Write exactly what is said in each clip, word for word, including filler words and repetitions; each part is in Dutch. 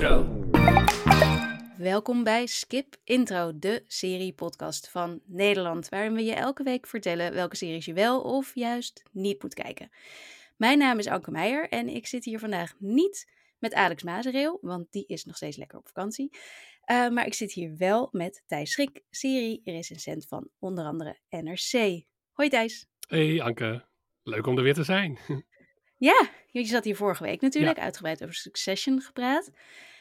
Intro. Welkom bij Skip Intro, de seriepodcast van Nederland, waarin we je elke week vertellen welke series je wel of juist niet moet kijken. Mijn naam is Anke Meijer en ik zit hier vandaag niet met Alex Mazereel, want die is nog steeds lekker op vakantie. Uh, maar ik zit hier wel met Thijs Schrik, serie-recensent van onder andere N R C. Hoi Thijs. Hey Anke, leuk om er weer te zijn. Ja, je zat hier vorige week natuurlijk, ja. Uitgebreid over Succession gepraat.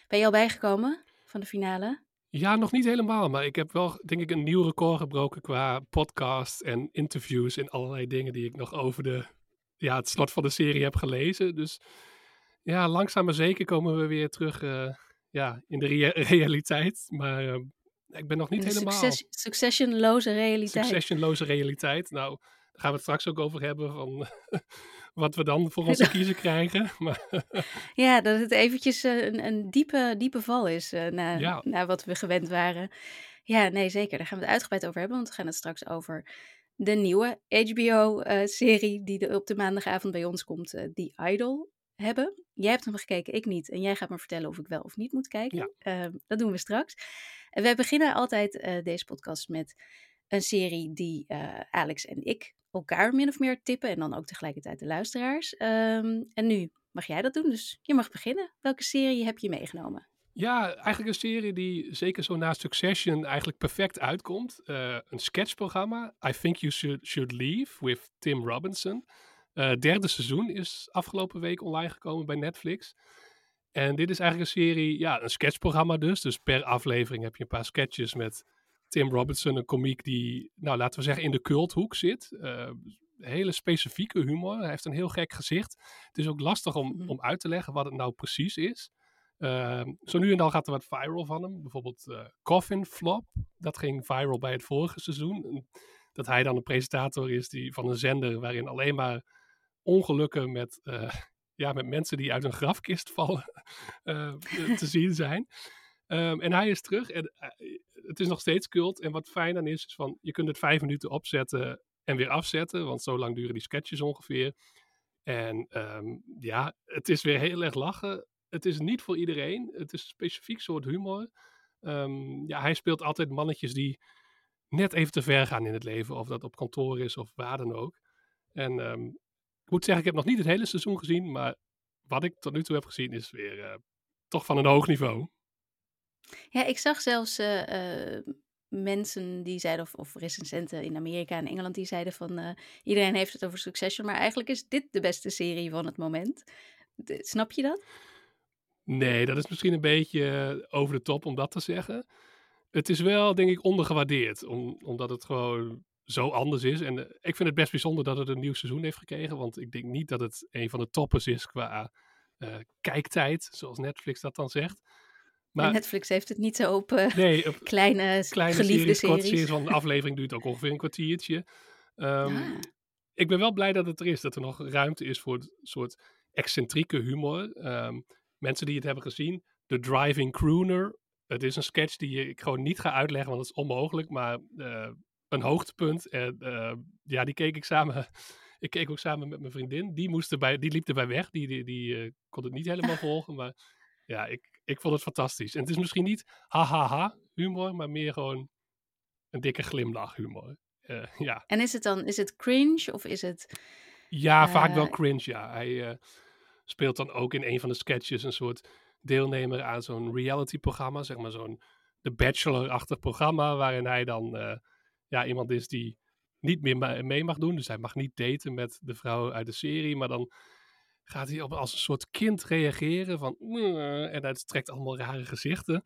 Ben je al bijgekomen van de finale? Ja, nog niet helemaal, maar ik heb wel denk ik een nieuw record gebroken qua podcasts en interviews en allerlei dingen die ik nog over de, ja, het slot van de serie heb gelezen. Dus ja, langzaam maar zeker komen we weer terug uh, ja, in de rea- realiteit, maar uh, ik ben nog niet de helemaal... Succes- successionloze realiteit. Successionloze realiteit, nou... Gaan we het straks ook over hebben van wat we dan voor onze kiezen krijgen. Maar ja, dat het eventjes een, een diepe, diepe val is uh, na, ja. na wat we gewend waren. Ja, nee zeker. Daar gaan we het uitgebreid over hebben, want we gaan het straks over de nieuwe H B O-serie uh, die de, op de maandagavond bij ons komt, uh, The Idol, hebben. Jij hebt hem gekeken, ik niet. En jij gaat me vertellen of ik wel of niet moet kijken. Ja. Uh, dat doen we straks. En wij beginnen altijd uh, deze podcast met een serie die uh, Alex en ik elkaar min of meer tippen en dan ook tegelijkertijd de luisteraars. Um, en nu mag jij dat doen, dus je mag beginnen. Welke serie heb je meegenomen? Ja, eigenlijk een serie die zeker zo na Succession eigenlijk perfect uitkomt. Uh, een sketchprogramma, I Think You Should, should Leave with Tim Robinson. Uh, derde seizoen is afgelopen week online gekomen bij Netflix. En dit is eigenlijk een serie, ja, een sketchprogramma dus. Dus per aflevering heb je een paar sketches met Tim Robinson, een komiek die, nou laten we zeggen, in de culthoek zit. Uh, hele specifieke humor. Hij heeft een heel gek gezicht. Het is ook lastig om, om uit te leggen wat het nou precies is. Uh, zo nu en dan gaat er wat viral van hem. Bijvoorbeeld uh, Coffin Flop. Dat ging viral bij het vorige seizoen. Dat hij dan een presentator is die, van een zender waarin alleen maar ongelukken met, uh, ja, met mensen die uit een grafkist vallen uh, te zien zijn. Um, en hij is terug en uh, het is nog steeds cult. En wat fijn dan is, is van je kunt het vijf minuten opzetten en weer afzetten. Want zo lang duren die sketches ongeveer. En um, ja, het is weer heel erg lachen. Het is niet voor iedereen. Het is een specifiek soort humor. Um, ja, hij speelt altijd mannetjes die net even te ver gaan in het leven. Of dat op kantoor is of waar dan ook. En um, ik moet zeggen, ik heb nog niet het hele seizoen gezien. Maar wat ik tot nu toe heb gezien is weer uh, toch van een hoog niveau. Ja, ik zag zelfs uh, uh, mensen die zeiden, of, of recensenten in Amerika en Engeland, die zeiden van uh, iedereen heeft het over Succession, maar eigenlijk is dit de beste serie van het moment. De, snap je dat? Nee, dat is misschien een beetje over de top om dat te zeggen. Het is wel, denk ik, ondergewaardeerd, om, omdat het gewoon zo anders is. En uh, ik vind het best bijzonder dat het een nieuw seizoen heeft gekregen, want ik denk niet dat het een van de toppers is qua uh, kijktijd, zoals Netflix dat dan zegt. Maar Netflix heeft het niet zo op, uh, nee, op kleine, kleine geliefde series. series want een aflevering duurt ook ongeveer een kwartiertje. Um, ja. Ik ben wel blij dat het er is. Dat er nog ruimte is voor een soort excentrieke humor. Um, mensen die het hebben gezien. The Driving Crooner. Het is een sketch die ik gewoon niet ga uitleggen, want dat is onmogelijk. Maar uh, een hoogtepunt. En, uh, ja, die keek ik samen... Ik keek ook samen met mijn vriendin. Die, moest erbij, die liep erbij weg. Die, die, die uh, kon het niet helemaal volgen, maar ja, ik... Ik vond het fantastisch. En het is misschien niet ha-ha-ha humor, maar meer gewoon een dikke glimlach humor. Uh, ja. En is het dan, is het cringe of is het... Ja, uh... vaak wel cringe, ja. Hij uh, speelt dan ook in een van de sketches een soort deelnemer aan zo'n reality-programma, zeg maar zo'n The Bachelor-achtig programma, waarin hij dan uh, ja, iemand is die niet meer ma- mee mag doen. Dus hij mag niet daten met de vrouw uit de serie, maar dan gaat hij op als een soort kind reageren van uh, en hij trekt allemaal rare gezichten.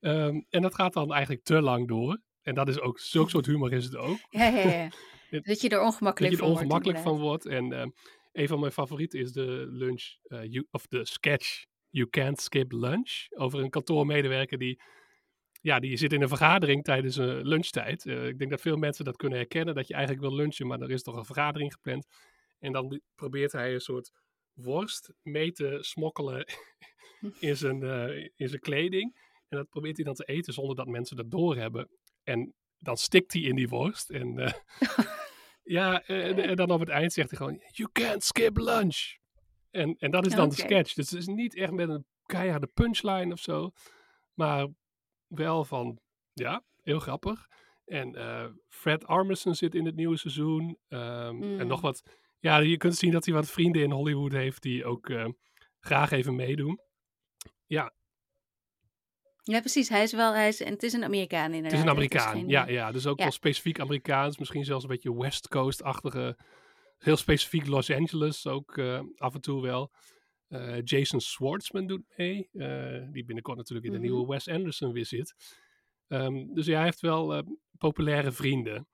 Um, en dat gaat dan eigenlijk te lang door. En dat is ook, zulk soort humor is het ook. Ja, ja, ja. dat, dat je er ongemakkelijk, dat je er ongemakkelijk van wordt. Van wordt. En um, een van mijn favorieten is de lunch, uh, you, of de sketch You Can't Skip Lunch. Over een kantoormedewerker die, ja, die zit in een vergadering tijdens uh, lunchtijd. Uh, ik denk dat veel mensen dat kunnen herkennen, dat je eigenlijk wil lunchen, maar er is toch een vergadering gepland. En dan probeert hij een soort worst mee te smokkelen in zijn, uh, in zijn kleding. En dat probeert hij dan te eten zonder dat mensen dat doorhebben. En dan stikt hij in die worst. En, uh, ja, en, en dan op het eind zegt hij gewoon, you can't skip lunch. En, en dat is dan okay. De sketch. Dus het is niet echt met een keiharde punchline of zo. Maar wel van, ja, heel grappig. En uh, Fred Armisen zit in het nieuwe seizoen. Um, mm. En nog wat... Ja, je kunt zien dat hij wat vrienden in Hollywood heeft die ook uh, graag even meedoen. Ja. Ja, precies. Hij is wel... Hij is, en het is een Amerikaan inderdaad. Het is een Amerikaan, is geen... ja, ja. Dus ook ja. wel specifiek Amerikaans. Misschien zelfs een beetje West Coast-achtige... Heel specifiek Los Angeles ook uh, af en toe wel. Uh, Jason Schwartzman doet mee. Uh, die binnenkort natuurlijk in de mm-hmm. nieuwe Wes Anderson weer zit. Um, dus ja, hij heeft wel uh, populaire vrienden.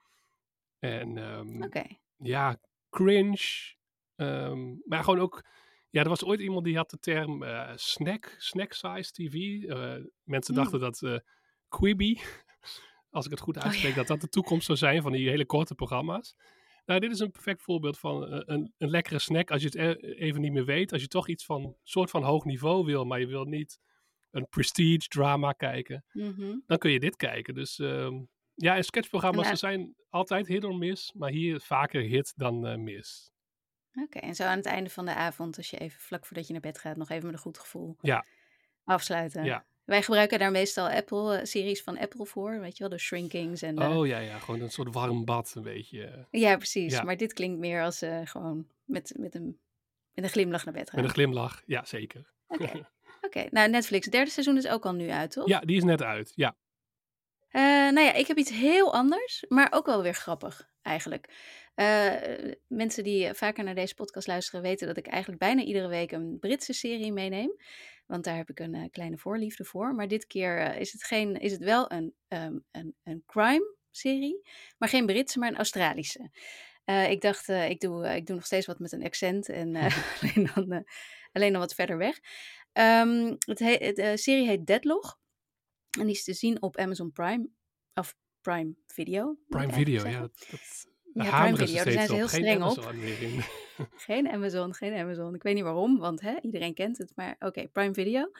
En um, okay. ja, cringe. Um, maar gewoon ook... Ja, er was ooit iemand die had de term uh, snack, snack-size T V. Uh, mensen mm. dachten dat uh, Quibi, als ik het goed uitspreek, oh, ja. dat dat de toekomst zou zijn van die hele korte programma's. Nou, dit is een perfect voorbeeld van uh, een, een lekkere snack. Als je het e- even niet meer weet, als je toch iets van soort van hoog niveau wil, maar je wil niet een prestige drama kijken, mm-hmm. dan kun je dit kijken. Dus um, ja, en sketchprogramma's en, zijn altijd hit or miss, maar hier vaker hit dan uh, miss. Oké, okay, en zo aan het einde van de avond, als je even vlak voordat je naar bed gaat, nog even met een goed gevoel ja. afsluiten. Ja. Wij gebruiken daar meestal Apple, uh, series van Apple voor, weet je wel, de Shrinkings. En de... Oh ja, ja, gewoon een soort warm bad, een beetje. Ja, precies, ja. maar dit klinkt meer als uh, gewoon met, met, een, met een glimlach naar bed gaan. Met een glimlach, ja, zeker. Oké, okay. okay. Nou Netflix, derde seizoen is ook al nu uit, toch? Ja, die is net uit, ja. Uh, nou ja, ik heb iets heel anders, maar ook wel weer grappig eigenlijk. Uh, mensen die vaker naar deze podcast luisteren weten dat ik eigenlijk bijna iedere week een Britse serie meeneem. Want daar heb ik een uh, kleine voorliefde voor. Maar dit keer uh, is, het geen, is het wel een, um, een, een crime serie, maar geen Britse, maar een Australische. Uh, ik dacht, uh, ik, doe, uh, ik doe nog steeds wat met een accent en uh, alleen, dan, uh, alleen dan wat verder weg. Um, het he- de serie heet Deadloch. En die is te zien op Amazon Prime, of Prime Video. Prime Video, zeggen. ja. Dat, dat, ja, Prime Video, daar zijn ze heel streng op. Geen Amazon, op. geen Amazon, geen Amazon. Ik weet niet waarom, want hè, iedereen kent het, maar oké, okay, Prime Video.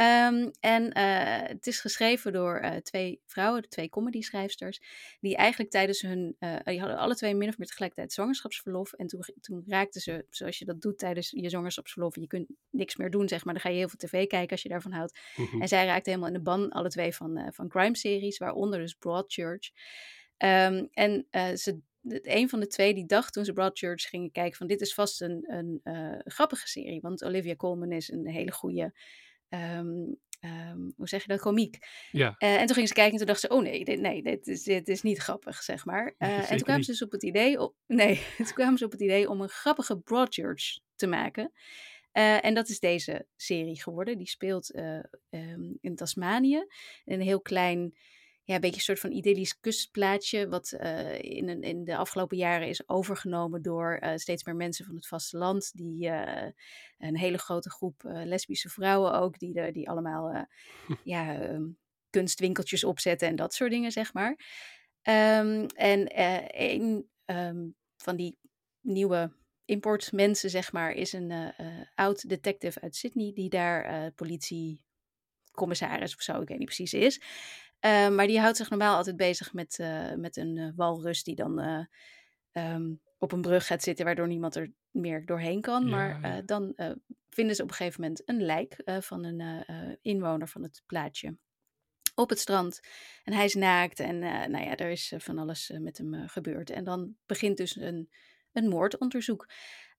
Um, en uh, het is geschreven door uh, twee vrouwen, de twee comedy-schrijfsters, die eigenlijk tijdens hun, uh, die hadden alle twee min of meer tegelijkertijd zwangerschapsverlof. En toen, toen raakten ze, zoals je dat doet tijdens je zwangerschapsverlof, je kunt niks meer doen, zeg maar, dan ga je heel veel tv kijken als je daarvan houdt. Mm-hmm. En zij raakten helemaal in de ban, alle twee van, uh, van crime-series, waaronder dus Broadchurch. Um, en uh, ze... Een van de twee die dacht toen ze Broadchurch gingen kijken van dit is vast een, een uh, grappige serie. Want Olivia Colman is een hele goede, um, um, hoe zeg je dat, komiek. Ja. Uh, en toen gingen ze kijken en toen dachten ze, oh nee, dit, nee, dit is, dit is niet grappig, zeg maar. Uh, en toen kwamen niet. ze dus op het idee, op, nee, toen kwamen ze op het idee om een grappige Broadchurch te maken. Uh, en dat is deze serie geworden. Die speelt uh, um, in Tasmanië, een heel klein... Ja, een beetje een soort van idyllisch kustplaatsje, wat uh, in, een, in de afgelopen jaren is overgenomen door uh, steeds meer mensen van het vasteland. Die, uh, een hele grote groep uh, lesbische vrouwen ook, die, de, die allemaal uh, hm. ja, um, kunstwinkeltjes opzetten en dat soort dingen, zeg maar. Um, en uh, een um, van die nieuwe importmensen, zeg maar, is een uh, uh, oud detective uit Sydney, die daar uh, politiecommissaris of zo, ik weet niet precies, is. Uh, maar die houdt zich normaal altijd bezig met, uh, met een uh, walrus die dan uh, um, op een brug gaat zitten, waardoor niemand er meer doorheen kan. Ja, maar uh, ja. dan uh, vinden ze op een gegeven moment een lijk uh, van een uh, inwoner van het plaatsje op het strand. En hij is naakt en uh, nou ja, er is uh, van alles uh, met hem uh, gebeurd. En dan begint dus een, een moordonderzoek.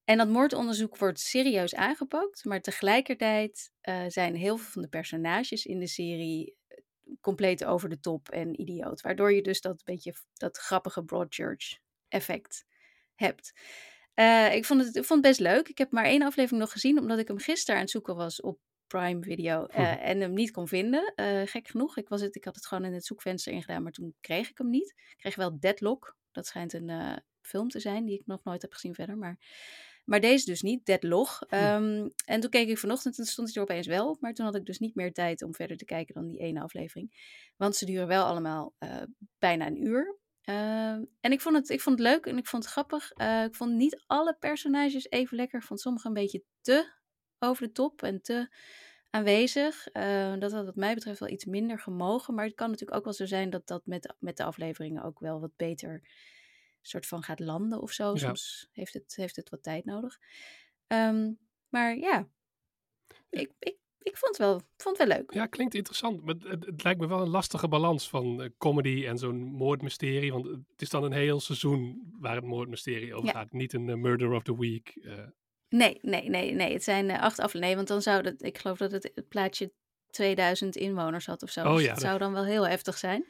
En dat moordonderzoek wordt serieus aangepakt, maar tegelijkertijd uh, zijn heel veel van de personages in de serie compleet over de top en idioot. Waardoor je dus dat beetje dat grappige Broadchurch effect hebt. Uh, ik, vond het, ik vond het best leuk. Ik heb maar één aflevering nog gezien, omdat ik hem gisteren aan het zoeken was op Prime Video uh, oh. en hem niet kon vinden. Uh, gek genoeg. Ik, was het, ik had het gewoon in het zoekvenster ingedaan, maar toen kreeg ik hem niet. Ik kreeg wel Deadloch. Dat schijnt een uh, film te zijn die ik nog nooit heb gezien verder, maar... Maar deze dus niet, Deadloch. Um, hm. En toen keek ik vanochtend en stond hij er opeens wel. Maar toen had ik dus niet meer tijd om verder te kijken dan die ene aflevering. Want ze duren wel allemaal uh, bijna een uur. Uh, en ik vond, het, ik vond het leuk en ik vond het grappig. Uh, ik vond niet alle personages even lekker. Ik vond sommige een beetje te over de top en te aanwezig. Uh, dat had wat mij betreft wel iets minder gemogen. Maar het kan natuurlijk ook wel zo zijn dat dat met, met de afleveringen ook wel wat beter... soort van gaat landen of zo. Soms ja. heeft, het, heeft het wat tijd nodig. Um, maar ja, ik, ik, ik vond het wel, vond het wel leuk. Ja, klinkt interessant. Maar het, het lijkt me wel een lastige balans van uh, comedy en zo'n moordmysterie. Want het is dan een heel seizoen waar het moordmysterie over ja. gaat. Niet een uh, murder of the week. Uh. Nee, nee, nee, nee. Het zijn uh, acht afleveringen. Nee, want dan zou dat, ik geloof dat het, het plaatje tweeduizend inwoners had of zo. Oh, dus ja, dat zou dan wel heel heftig zijn.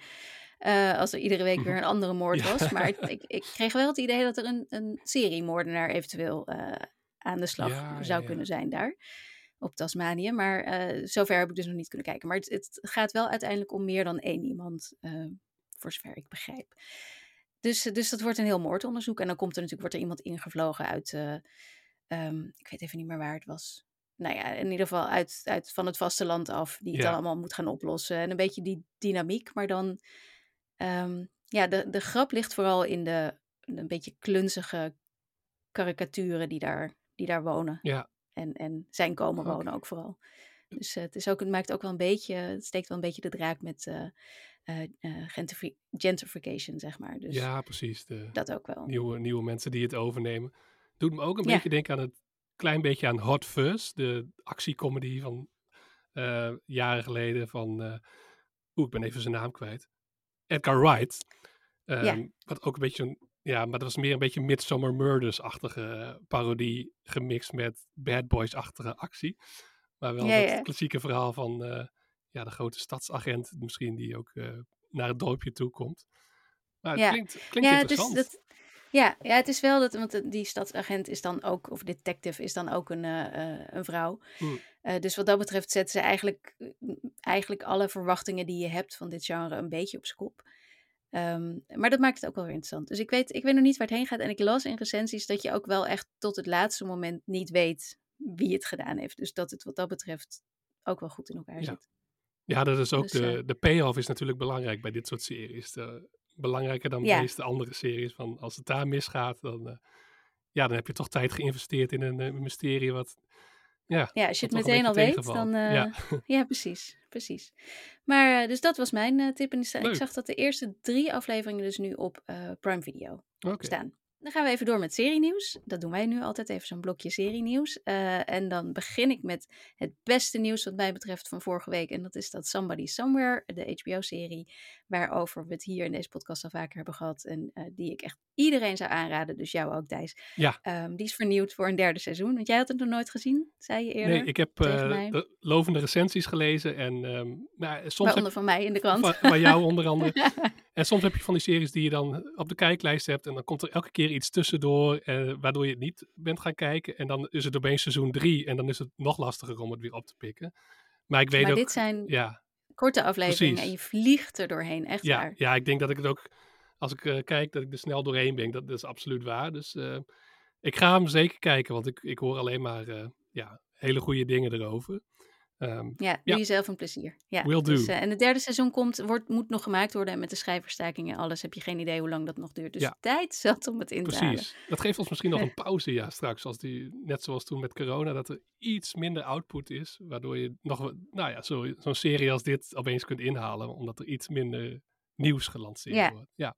Uh, als er iedere week weer een andere moord ja. was. Maar ik, ik kreeg wel het idee dat er een, een seriemoordenaar eventueel uh, aan de slag ja, zou ja, kunnen ja. zijn daar. Op Tasmanië. Maar uh, zover heb ik dus nog niet kunnen kijken. Maar het, het gaat wel uiteindelijk om meer dan één iemand. Uh, voor zover ik begrijp. Dus, dus dat wordt een heel moordonderzoek. En dan komt er natuurlijk wordt er iemand ingevlogen uit... Uh, um, ik weet even niet meer waar het was. Nou ja, in ieder geval uit, uit van het vasteland af. Die het ja. dan allemaal moet gaan oplossen. En een beetje die dynamiek. Maar dan... Um, ja, de, de grap ligt vooral in de een beetje klunzige karikaturen die daar, die daar wonen. Ja. En, en zijn komen wonen okay. ook vooral. Dus uh, het, is ook, het maakt ook wel een beetje, het steekt wel een beetje de draak met uh, uh, uh, gentrification, zeg maar. Dus ja, precies. De dat ook wel. Nieuwe, nieuwe mensen die het overnemen. Doet me ook een ja. beetje denken aan het klein beetje aan Hot Fuzz, de actiecomedy van uh, jaren geleden van, uh, oeh, ik ben even zijn naam kwijt. Edgar Wright, um, ja. wat ook een beetje, ja, maar dat was meer een beetje Midsommar Murders-achtige parodie gemixt met Bad Boys-achtige actie. Maar wel ja, ja. het klassieke verhaal van uh, ja, de grote stadsagent misschien die ook uh, naar het dorpje toe komt. Maar ja. het klinkt, klinkt ja, interessant. Dus dat, ja, ja, het is wel dat, want die stadsagent is dan ook, of detective is dan ook een, uh, een vrouw. Hmm. Uh, dus wat dat betreft zetten ze eigenlijk, eigenlijk alle verwachtingen die je hebt van dit genre een beetje op z'n kop. Um, maar dat maakt het ook wel weer interessant. Dus ik weet, ik weet nog niet waar het heen gaat. En ik las in recensies dat je ook wel echt tot het laatste moment niet weet wie het gedaan heeft. Dus dat het wat dat betreft ook wel goed in elkaar ja. zit. Ja, dat is ook dus, de, uh, de payoff is natuurlijk belangrijk bij dit soort series. De, belangrijker dan ja. de meeste andere series. Van als het daar misgaat, dan, uh, ja, dan heb je toch tijd geïnvesteerd in een uh, mysterie wat... Ja, ja, als je het meteen al weet, dan... Uh, ja. ja, precies. precies. Maar uh, dus dat was mijn uh, tip. En ik zag dat de eerste drie afleveringen dus nu op uh, Prime Video okay. staan. Dan gaan we even door met serienieuws. Dat doen wij nu altijd, even zo'n blokje serienieuws. Uh, en dan begin ik met het beste nieuws wat mij betreft van vorige week. En dat is dat Somebody Somewhere, de H B O-serie, waarover we het hier in deze podcast al vaker hebben gehad. En uh, die ik echt iedereen zou aanraden, dus jou ook, Thijs. Ja. Um, die is vernieuwd voor een derde seizoen. Want jij had het nog nooit gezien, zei je eerder. Nee, ik heb uh, lovende recensies gelezen. En, um, nou, soms waaronder heb, van mij in de krant. Van, van jou onder andere. En soms heb je van die series die je dan op de kijklijst hebt. En dan komt er elke keer iets tussendoor, eh, waardoor je het niet bent gaan kijken. En dan is het opeens seizoen drie. En dan is het nog lastiger om het weer op te pikken. Maar ik weet maar ook... dit zijn ja, korte afleveringen precies. En je vliegt er doorheen, echt ja, waar. Ja, ik denk dat ik het ook... Als ik uh, kijk, dat ik er snel doorheen ben. Dat, dat is absoluut waar. Dus uh, ik ga hem zeker kijken, want ik, ik hoor alleen maar uh, ja, hele goede dingen erover. Um, ja, doe ja. jezelf een plezier. Ja, will dus, do. Uh, en het derde seizoen komt, wordt, moet nog gemaakt worden. En met de schrijverstakingen en alles heb je geen idee hoe lang dat nog duurt. Dus ja. tijd zat om het in precies. te halen. Precies. Dat geeft ons misschien nog een pauze ja, straks. Als die, net zoals toen met corona, dat er iets minder output is. Waardoor je nog nou ja, zo, zo'n serie als dit opeens kunt inhalen. Omdat er iets minder nieuws gelanceerd ja. wordt. Ja.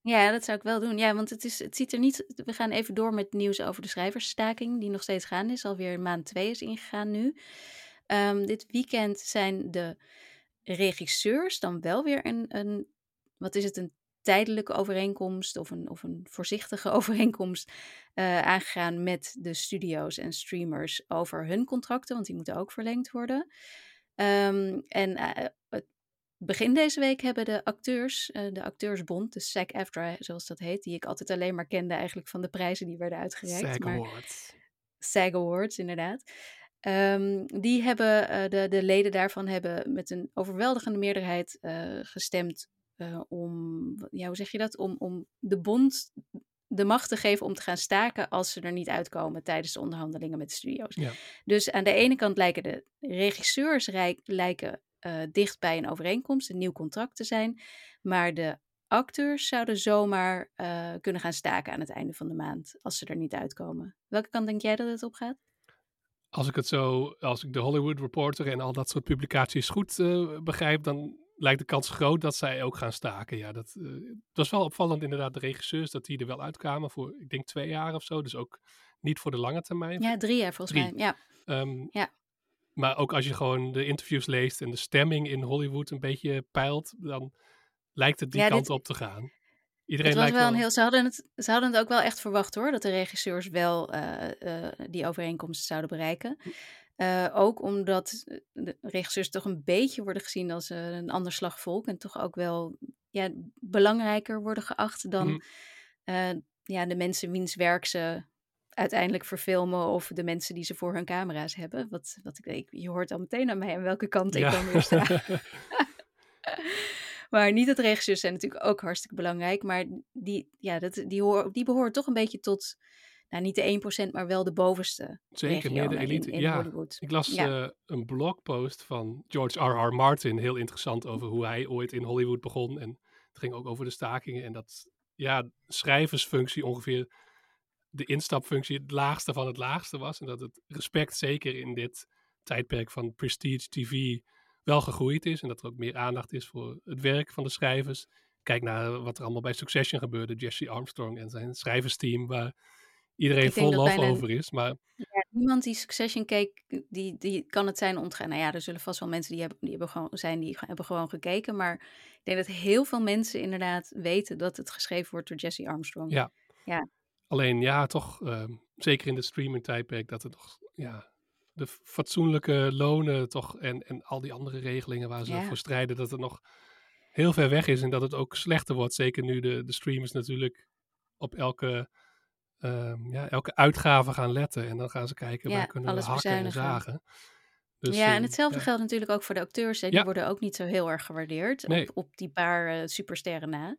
Ja, dat zou ik wel doen. Ja, want het, is, het ziet er niet... We gaan even door met nieuws over de schrijversstaking, die nog steeds gaande is. Alweer maand twee is ingegaan nu. Um, dit weekend zijn de regisseurs dan wel weer een... een wat is het? Een tijdelijke overeenkomst of een, of een voorzichtige overeenkomst uh, aangegaan met de studio's en streamers over hun contracten. Want die moeten ook verlengd worden. Um, en... Uh, het Begin deze week hebben de acteurs, uh, de acteursbond, de SAG-AFTRA zoals dat heet, die ik altijd alleen maar kende eigenlijk van de prijzen die werden uitgereikt. SAG Awards. SAG Awards, inderdaad. Um, die hebben, uh, de, de leden daarvan hebben met een overweldigende meerderheid uh, gestemd uh, om, ja, hoe zeg je dat, om, om de bond de macht te geven om te gaan staken als ze er niet uitkomen tijdens de onderhandelingen met de studio's. Ja. Dus aan de ene kant lijken de regisseurs rijk, lijken Uh, dicht bij een overeenkomst, een nieuw contract te zijn. Maar de acteurs zouden zomaar uh, kunnen gaan staken aan het einde van de maand, als ze er niet uitkomen. Welke kant denk jij dat het op gaat? Als ik het zo, als ik de Hollywood Reporter en al dat soort publicaties goed uh, begrijp, dan lijkt de kans groot dat zij ook gaan staken. Ja, dat uh, het was wel opvallend inderdaad, de regisseurs, dat die er wel uitkwamen voor, ik denk twee jaar of zo. Dus ook niet voor de lange termijn. Ja, drie jaar volgens drie. mij. Ja. Um, ja. Maar ook als je gewoon de interviews leest en de stemming in Hollywood een beetje peilt, dan lijkt het die ja, kant dit, op te gaan. Iedereen lijkt wel een heel, ze, hadden het, ze hadden het ook wel echt verwacht hoor, dat de regisseurs wel uh, uh, die overeenkomsten zouden bereiken. Uh, ook omdat de regisseurs toch een beetje worden gezien als uh, een ander slag volk en toch ook wel ja, belangrijker worden geacht dan mm. uh, ja, de mensen wiens werk ze uiteindelijk verfilmen of de mensen die ze voor hun camera's hebben. Wat, wat ik, ik, je hoort al meteen aan mij aan welke kant ik ja. dan weer sta. Maar niet dat regisseurs zijn natuurlijk ook hartstikke belangrijk, maar die, ja, dat, die, hoor, die behoort toch een beetje tot... Nou, niet de één procent, maar wel de bovenste. Zeker, meer de elite. In, in ja, Hollywood. Ik las ja. uh, een blogpost van George R R. Martin. Heel interessant over hoe hij ooit in Hollywood begon. En het ging ook over de stakingen. En dat, ja, schrijversfunctie ongeveer de instapfunctie het laagste van het laagste was. En dat het respect zeker in dit tijdperk van prestige T V wel gegroeid is. En dat er ook meer aandacht is voor het werk van de schrijvers. Kijk naar wat er allemaal bij Succession gebeurde. Jesse Armstrong en zijn schrijversteam, waar... Iedereen vol lof bijna, over is, maar... Ja, niemand die Succession keek, die, die kan het zijn ontgaan. Nou ja, er zullen vast wel mensen die, hebben, die hebben gewoon, zijn die hebben gewoon gekeken. Maar ik denk dat heel veel mensen inderdaad weten dat het geschreven wordt door Jesse Armstrong. Ja, ja. Alleen ja, toch, uh, zeker in de streaming tijdperk, dat het nog ja, de fatsoenlijke lonen toch en, en al die andere regelingen waar ze ja. voor strijden, dat het nog heel ver weg is en dat het ook slechter wordt. Zeker nu de, de streamers natuurlijk op elke... Um, ja, elke uitgave gaan letten en dan gaan ze kijken ja, waar kunnen we hakken en zagen. Dus, ja, en hetzelfde ja. geldt natuurlijk ook voor de acteurs. Hè? Die ja. worden ook niet zo heel erg gewaardeerd nee. op, op die paar uh, supersterren na.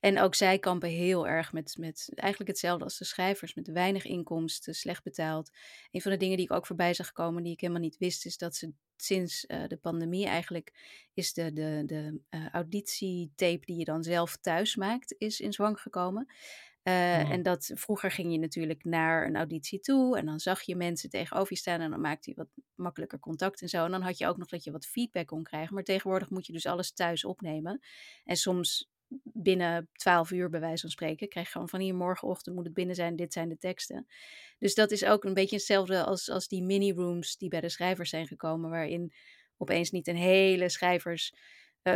En ook zij kampen heel erg met, met eigenlijk hetzelfde als de schrijvers, met weinig inkomsten, slecht betaald. Een van de dingen die ik ook voorbij zag komen, die ik helemaal niet wist, is dat ze sinds uh, de pandemie eigenlijk is de, de, de uh, auditietape die je dan zelf thuis maakt, is in zwang gekomen. Uh, oh. En dat vroeger ging je natuurlijk naar een auditie toe en dan zag je mensen tegenover je staan en dan maakte je wat makkelijker contact en zo. En dan had je ook nog dat je wat feedback kon krijgen. Maar tegenwoordig moet je dus alles thuis opnemen. En soms binnen twaalf uur bij wijze van spreken krijg je gewoon van hier morgenochtend moet het binnen zijn, dit zijn de teksten. Dus dat is ook een beetje hetzelfde als, als die mini-rooms die bij de schrijvers zijn gekomen, waarin opeens niet een hele schrijvers...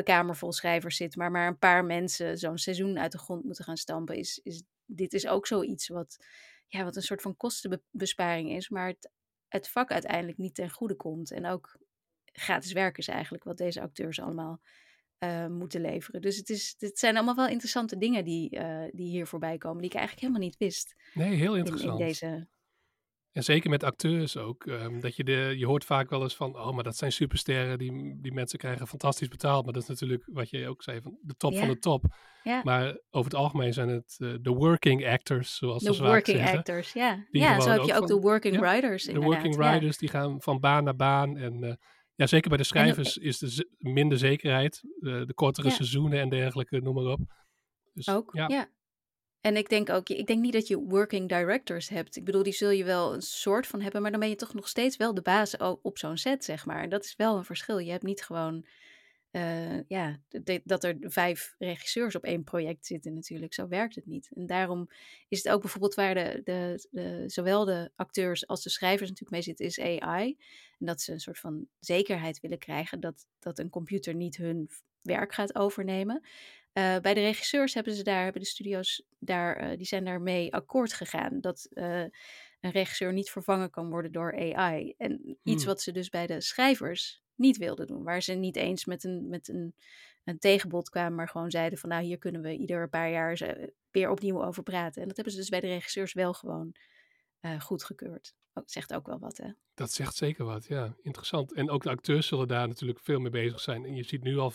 kamer vol schrijvers zit, maar maar een paar mensen zo'n seizoen uit de grond moeten gaan stampen. Is, is, dit is ook zoiets wat, ja, wat een soort van kostenbesparing is, maar het, het vak uiteindelijk niet ten goede komt. En ook gratis werk is eigenlijk wat deze acteurs allemaal uh, moeten leveren. Dus het, is, het zijn allemaal wel interessante dingen die, uh, die hier voorbij komen, die ik eigenlijk helemaal niet wist. Nee, heel interessant. In, in deze... En zeker met acteurs ook. Um, dat je, de, je hoort vaak wel eens van, oh, maar dat zijn supersterren, die, die mensen krijgen fantastisch betaald. Maar dat is natuurlijk, wat je ook zei, van de top yeah. van de top. Yeah. Maar over het algemeen zijn het de uh, working actors, zoals ze zo vaak zeggen. De working actors, ja. Ja, zo heb je ook de working ja, writers inderdaad. De working writers, yeah. die gaan van baan naar baan. En uh, ja, zeker bij de schrijvers de, is de z- minder zekerheid. Uh, de kortere yeah. seizoenen en dergelijke, noem maar op. Dus, ook, ja. Yeah. En ik denk ook, ik denk niet dat je working directors hebt. Ik bedoel, die zul je wel een soort van hebben, maar dan ben je toch nog steeds wel de baas op zo'n set, zeg maar. En dat is wel een verschil. Je hebt niet gewoon, uh, ja, de, dat er vijf regisseurs op één project zitten natuurlijk. Zo werkt het niet. En daarom is het ook bijvoorbeeld waar de, de, de, zowel de acteurs als de schrijvers natuurlijk mee zitten, is A I. En dat ze een soort van zekerheid willen krijgen dat, dat een computer niet hun werk gaat overnemen. Uh, bij de regisseurs hebben ze daar, hebben de studio's daar, uh, die zijn daarmee akkoord gegaan. Dat uh, een regisseur niet vervangen kan worden door A I. En iets hmm. wat ze dus bij de schrijvers niet wilden doen. Waar ze niet eens met een, met een, een tegenbod kwamen, maar gewoon zeiden van nou hier kunnen we ieder paar jaar weer opnieuw over praten. En dat hebben ze dus bij de regisseurs wel gewoon uh, goedgekeurd. Dat zegt ook wel wat, hè? Dat zegt zeker wat, ja. Interessant. En ook de acteurs zullen daar natuurlijk veel mee bezig zijn. En je ziet nu al,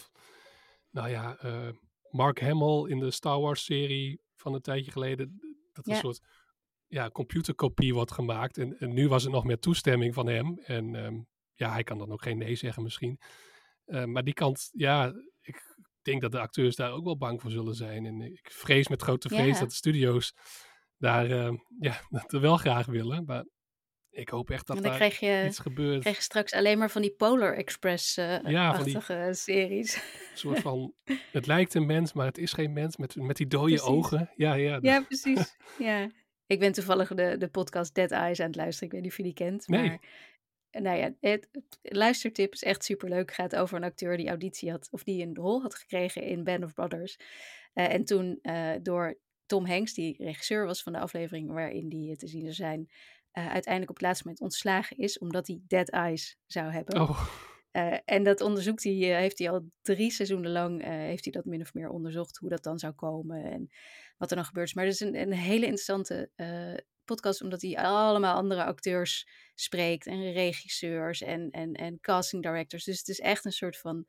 nou ja... Uh... Mark Hamill in de Star Wars-serie van een tijdje geleden, dat ja. een soort ja, computerkopie wordt gemaakt. En, en nu was het nog meer toestemming van hem. En um, ja, hij kan dan ook geen nee zeggen misschien. Uh, maar die kant, ja, ik denk dat de acteurs daar ook wel bang voor zullen zijn. En ik vrees met grote vrees ja. dat de studio's daar uh, ja, dat we wel graag willen, maar... Ik hoop echt dat daar je, iets gebeurt. Krijg je straks alleen maar van die Polar Express-achtige uh, ja, series. Een soort van, het lijkt een mens, maar het is geen mens. Met, met die dode precies. ogen. Ja, ja, ja precies. ja. Ik ben toevallig de, de podcast Dead Eyes aan het luisteren. Ik weet niet of je die kent. Nee. Maar nou ja, het, het luistertip is echt superleuk. Het gaat over een acteur die auditie had, of die een rol had gekregen in Band of Brothers. Uh, en toen uh, door Tom Hanks, die regisseur was van de aflevering waarin die te zien zijn, uh, uiteindelijk op het laatste moment ontslagen is, omdat hij dead eyes zou hebben. Oh. Uh, en dat onderzoekt hij, uh, heeft hij al drie seizoenen lang, uh, heeft hij dat min of meer onderzocht, hoe dat dan zou komen en wat er dan gebeurt. Maar het is een, een hele interessante uh, podcast, omdat hij allemaal andere acteurs spreekt en regisseurs en, en, en casting directors. Dus het is echt een soort van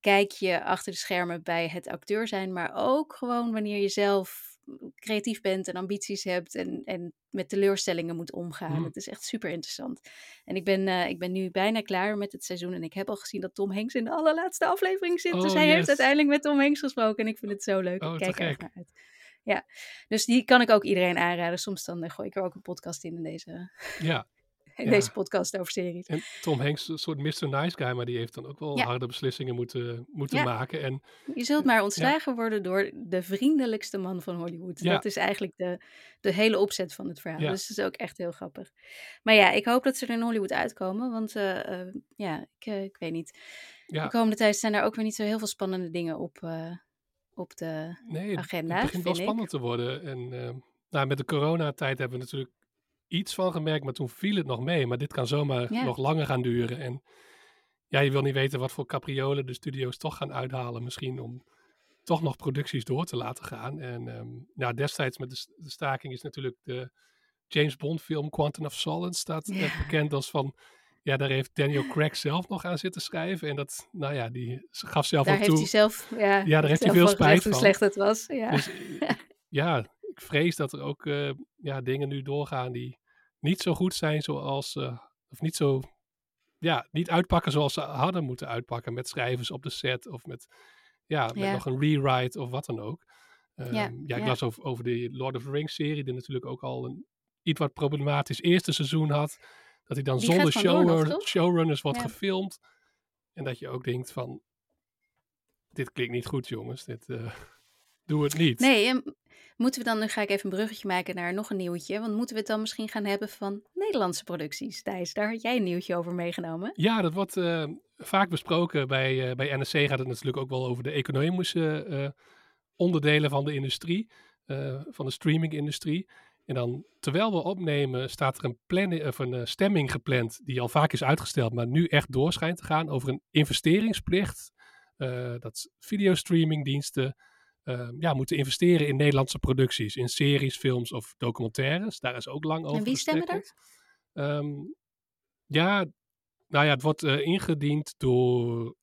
kijkje achter de schermen bij het acteur zijn, maar ook gewoon wanneer je zelf creatief bent en ambities hebt en, en met teleurstellingen moet omgaan. Mm. Het is echt super interessant. En ik ben, uh, ik ben nu bijna klaar met het seizoen en ik heb al gezien dat Tom Hanks in de allerlaatste aflevering zit. Oh, dus hij yes. heeft uiteindelijk met Tom Hanks gesproken en ik vind het zo leuk. Oh, ik kijk er echt naar uit. Ja, dus die kan ik ook iedereen aanraden. Soms dan uh, gooi ik er ook een podcast in in deze, ja. in ja. deze podcast over series. En Tom Hanks, een soort mister Nice Guy, maar die heeft dan ook wel ja. harde beslissingen moeten, moeten ja. maken. En, je zult maar ontslagen ja. worden door de vriendelijkste man van Hollywood. Ja. Dat is eigenlijk de, de hele opzet van het verhaal. Ja. Dus dat is ook echt heel grappig. Maar ja, ik hoop dat ze er in Hollywood uitkomen, want uh, uh, ja, ik, uh, ik weet niet. Ja. De komende tijd zijn er ook weer niet zo heel veel spannende dingen op... Uh, op de nee, agenda. Het begint wel spannend ik. te worden. En uh, nou, met de coronatijd hebben we natuurlijk iets van gemerkt, maar toen viel het nog mee. Maar dit kan zomaar ja. nog langer gaan duren. En ja, je wil niet weten wat voor capriolen de studio's toch gaan uithalen misschien om toch nog producties door te laten gaan. En um, nou, destijds met de, de staking is natuurlijk de James Bond film Quantum of Solace staat ja. bekend als van... Ja, daar heeft Daniel Craig zelf nog aan zitten schrijven. En dat, nou ja, die gaf zelf daar ook toe. Hij zelf, ja, ja, daar heeft hij veel spijt van. Hoe slecht het was, ja. Dus, ja, ik vrees dat er ook uh, ja, dingen nu doorgaan die niet zo goed zijn zoals... Uh, of niet zo... Ja, niet uitpakken zoals ze hadden moeten uitpakken. Met schrijvers op de set of met, ja, met ja. nog een rewrite of wat dan ook. Um, ja, ja, ik las ja. over, over de Lord of the Rings serie, die natuurlijk ook al een iets wat problematisch eerste seizoen had... Dat hij dan die zonder showrun- door, showrunners wordt ja. gefilmd. En dat je ook denkt van... Dit klinkt niet goed, jongens. Dit, uh, doe het niet. Nee, en moeten we dan... Nu ga ik even een bruggetje maken naar nog een nieuwtje. Want moeten we het dan misschien gaan hebben van Nederlandse producties? Thijs, daar had jij een nieuwtje over meegenomen. Ja, dat wordt uh, vaak besproken. Bij, uh, bij N R C gaat het natuurlijk ook wel over de economische uh, onderdelen van de industrie. Uh, van de streaming-industrie. En dan, terwijl we opnemen, staat er een, planning, of een uh, stemming gepland die al vaak is uitgesteld, maar nu echt door schijnt te gaan over een investeringsplicht. Uh, dat videostreamingdiensten uh, ja, moeten investeren in Nederlandse producties, in series, films of documentaires. Daar is ook lang over En wie stemmen dat? Um, ja, nou ja, het wordt uh, ingediend door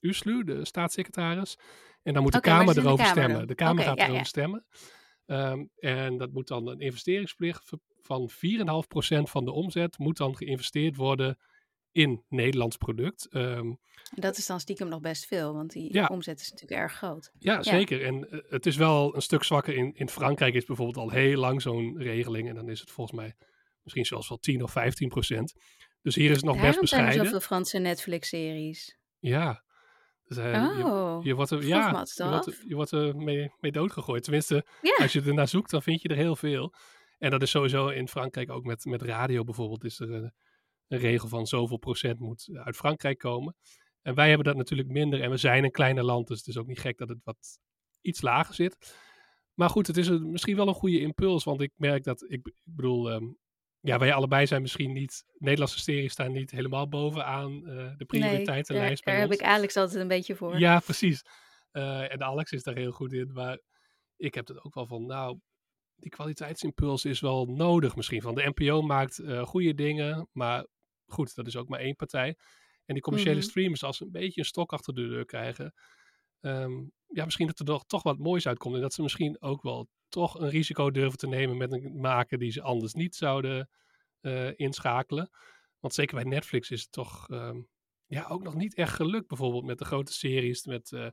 Uslu, de staatssecretaris. En dan moet okay, de Kamer erover de kamer stemmen. De Kamer okay, gaat ja, erover ja. stemmen. Um, en dat moet dan een investeringsplicht van vier komma vijf procent van de omzet moet dan geïnvesteerd worden in Nederlands product. Um, dat is dan stiekem nog best veel, want die ja. omzet is natuurlijk erg groot. Ja, ja. zeker. En uh, het is wel een stuk zwakker. In, in Frankrijk is bijvoorbeeld al heel lang zo'n regeling. En dan is het volgens mij misschien zelfs wel tien of vijftien procent. Dus hier is het nog Daarom best bescheiden. Zijn er zoveel Franse Netflix-series. Ja. Dus, uh, oh, je, je wordt er, ja, je wordt, je wordt er mee, mee doodgegooid. Tenminste, yeah. als je ernaar zoekt, dan vind je er heel veel. En dat is sowieso in Frankrijk ook met, met radio bijvoorbeeld. Is er een, een regel van zoveel procent moet uit Frankrijk komen. En wij hebben dat natuurlijk minder. En we zijn een kleiner land, dus het is ook niet gek dat het wat iets lager zit. Maar goed, het is een, misschien wel een goede impuls. Want ik merk dat, ik, ik bedoel... Um, Ja, wij allebei zijn misschien niet... Nederlandse series staan niet helemaal bovenaan uh, de prioriteitenlijst. Nee, daar, daar heb ik Alex altijd een beetje voor. Ja, precies. Uh, en Alex is daar heel goed in. Maar ik heb het ook wel van... Nou, die kwaliteitsimpuls is wel nodig misschien. Van de N P O maakt uh, goede dingen. Maar goed, dat is ook maar één partij. En die commerciële mm-hmm. streamers, als ze een beetje een stok achter de deur krijgen... Um, ja, misschien dat er toch, toch wat moois uitkomt. En dat ze misschien ook wel... toch een risico durven te nemen met een maker die ze anders niet zouden uh, inschakelen. Want zeker bij Netflix is het toch um, ja, ook nog niet echt gelukt. Bijvoorbeeld met de grote series met uh,